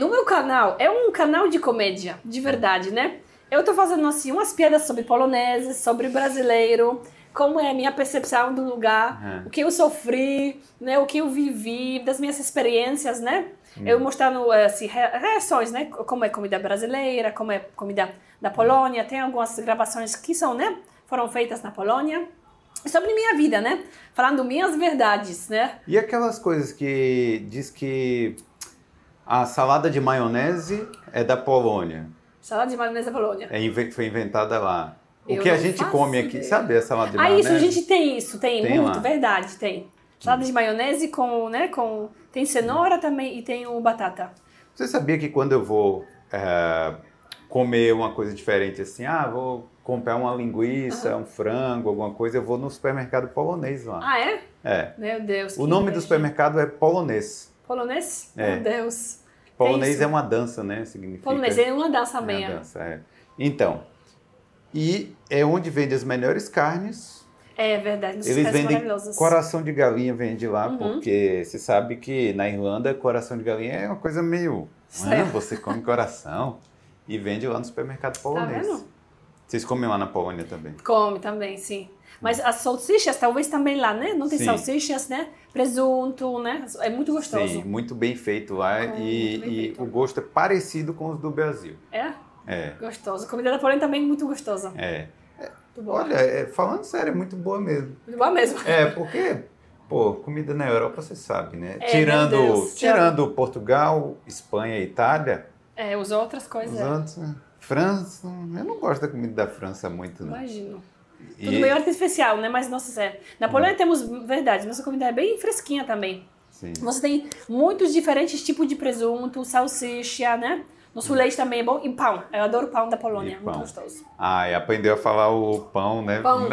No meu canal, é um canal de comédia, de verdade, né? Eu tô fazendo assim umas piadas sobre poloneses, sobre brasileiro, como é a minha percepção do lugar, o que eu sofri, né, o que eu vivi, das minhas experiências, né? Eu mostrando assim, reações, né? Como é comida brasileira, como é comida da Polônia. Tem algumas gravações que foram feitas na Polônia. Sobre minha vida, né? Falando minhas verdades, né? E aquelas coisas que diz que a salada de maionese é da Polônia. Salada de maionese da Polônia. Foi inventada lá. O que a gente come aqui, sabe? A salada de maionese. Isso, a gente tem isso, tem muito, lá. Verdade, tem. Salada de maionese com, né, com... Tem cenoura também e tem o batata. Você sabia que quando eu vou comer uma coisa diferente assim, vou comprar uma linguiça, um frango, alguma coisa, eu vou no supermercado polonês lá. Ah, é? É. Meu Deus. O nome do supermercado é Polonês. Polonês? É. Meu Deus. Polonês é uma dança, né? Significa... Polonês é uma dança também. É uma dança, Então... E é onde vende as melhores carnes. É verdade, eles vendem maravilhosos. Coração de galinha vende lá, porque você sabe que na Irlanda coração de galinha é uma coisa meio... você come coração e vende lá no supermercado polonês. Tá vendo? Vocês comem lá na Polônia também? Come também, sim. Mas as salsichas talvez também lá, né? Não tem salsichas, né? Presunto, né? É muito gostoso. Sim, muito bem feito lá o gosto é parecido com os do Brasil. É? É. Gostoso. A comida da Polônia também é muito gostosa. É. Muito boa. Olha, falando sério, é muito boa mesmo. Muito boa mesmo. É, porque, comida na Europa você sabe, né? Tirando Portugal, Espanha e Itália. Usou outras coisas. França. Eu não gosto da comida da França muito, não. Imagino. Tudo meio artificial, né? Mas, nossa, na Polônia temos, verdade, nossa comida é bem fresquinha também. Sim. Você tem muitos diferentes tipos de presunto, salsicha, né? Nosso leite também é bom. E pão. Eu adoro pão da Polônia. Muito gostoso. E aprendeu a falar o pão, né? Pão.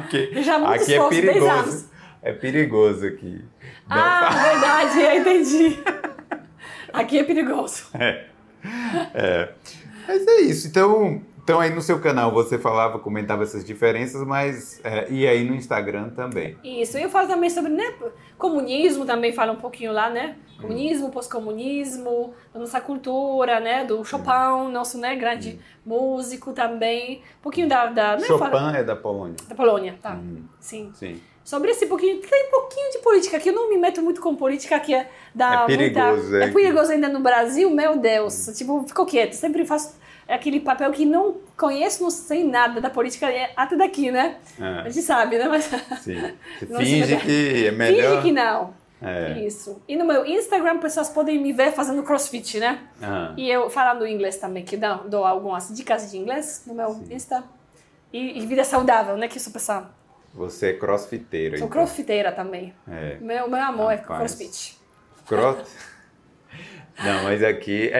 Porque já muito aqui esforço, é perigoso. É perigoso aqui. Verdade. Eu entendi. Aqui é perigoso. Mas é isso. Então aí no seu canal você comentava essas diferenças, mas e aí no Instagram também. Isso, eu falo também sobre, né, comunismo, também falo um pouquinho lá, né? Comunismo, pós-comunismo, da nossa cultura, né? Do Chopin, nosso, né, grande músico também. Um pouquinho né, Chopin é da Polônia. Da Polônia, tá. Sim. Sobre esse pouquinho, tem um pouquinho de política, que eu não me meto muito com política, que é perigoso. Muita, é perigoso ainda no Brasil, meu Deus. Tipo, ficou quieto, sempre faço... É aquele papel que não conheço, não sei nada da política, até daqui, né? A gente sabe, né? Mas... Sim. Finge que é melhor. Finge que não. Isso. E no meu Instagram, pessoas podem me ver fazendo crossfit, né? E eu falando inglês também, que dou algumas dicas de inglês no meu Insta. E vida saudável, né? Que isso, pessoal. Você é crossfiteira. Sou crossfiteira também. Meu amor é crossfit. Não, mas aqui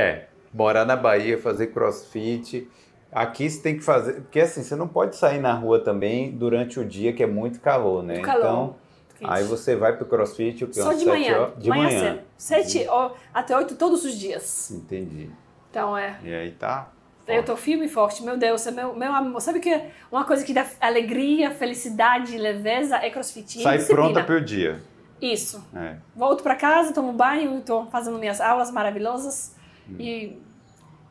morar na Bahia, fazer crossfit. Aqui você tem que fazer... Porque assim, você não pode sair na rua também durante o dia, que é muito calor, né? Muito calor. Então, crossfit. Aí você vai pro crossfit, o só de manhã. De manhã. 7 até 8 todos os dias. Entendi. Então é. E aí tá? Eu tô firme e forte, meu Deus, meu amor. Sabe que uma coisa que dá alegria, felicidade, leveza é crossfit. Sai pronta pro dia. Isso. É. Volto pra casa, tomo banho, tô fazendo minhas aulas maravilhosas e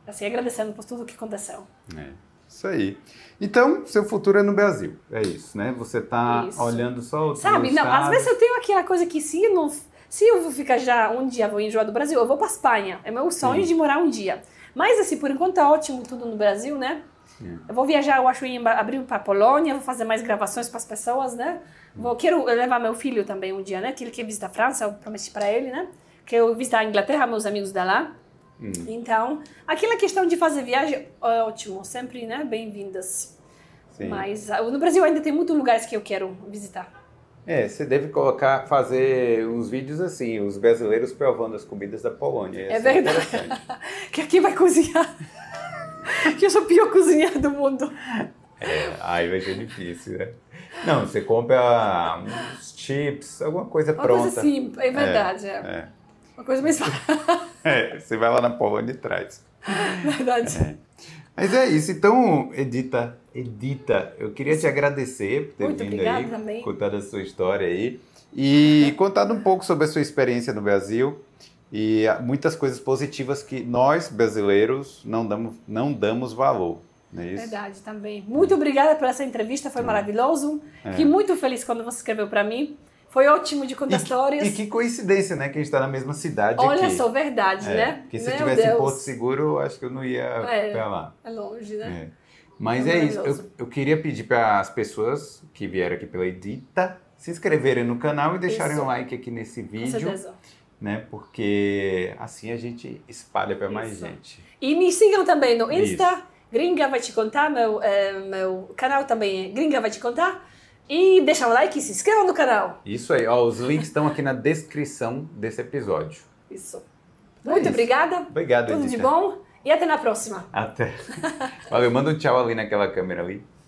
assim, agradecendo por tudo que aconteceu. É. Isso aí. Então, seu futuro é no Brasil. É isso, né? Você tá olhando só o sabe, não, às vezes eu tenho aquela coisa que se eu vou ficar já um dia, vou enjoar do Brasil, eu vou pra Espanha. É meu sonho de morar um dia. Mas assim, por enquanto tá ótimo tudo no Brasil, né? Eu vou viajar, eu acho, em abril pra Polônia, vou fazer mais gravações pras pessoas, né? Quero levar meu filho também um dia, né? Que ele quer visitar a França, eu prometi pra ele, né? Que eu visitar a Inglaterra, meus amigos da lá. Então, aquela questão de fazer viagem, ótimo, sempre, né? Bem-vindas. Sim. Mas no Brasil ainda tem muitos lugares que eu quero visitar. É, você deve colocar, fazer uns vídeos assim, os brasileiros provando as comidas da Polônia. É verdade. Que aqui vai cozinhar. Que eu sou o pior cozinheiro do mundo. É, aí vai ser difícil, né? Não, você compra uns chips, alguma coisa pronta. Uma coisa assim, é verdade. É. Uma coisa mais fácil. É, você vai lá na Polônia e traz. Verdade. É. Mas é isso. Então, Edita, eu queria te agradecer por ter muito vindo aí, também. Contado a sua história aí e contado um pouco sobre a sua experiência no Brasil e muitas coisas positivas que nós, brasileiros, não damos valor. Não é isso? Verdade, também. Muito obrigada por essa entrevista, foi maravilhoso. Fiquei muito feliz quando você escreveu para mim. Foi ótimo de contar histórias. E que coincidência, né? Que a gente está na mesma cidade. Olha aqui. Só, verdade, né? Porque se eu estivesse em Porto Seguro, acho que eu não ia pra lá. É longe, né? É. Mas é isso, eu queria pedir para as pessoas que vieram aqui pela Edita se inscreverem no canal e deixarem um like aqui nesse vídeo. Com certeza. Né? Porque assim a gente espalha para mais gente. E me sigam também no Insta, Gringa Vai Te Contar, meu canal também é Gringa Vai Te Contar. E deixa um like e se inscreva no canal. Isso aí, ó, os links estão aqui na descrição desse episódio. Isso. Muito obrigada. Obrigado, Edita. Tudo de bom. E até na próxima. Até. Valeu, manda um tchau ali naquela câmera ali.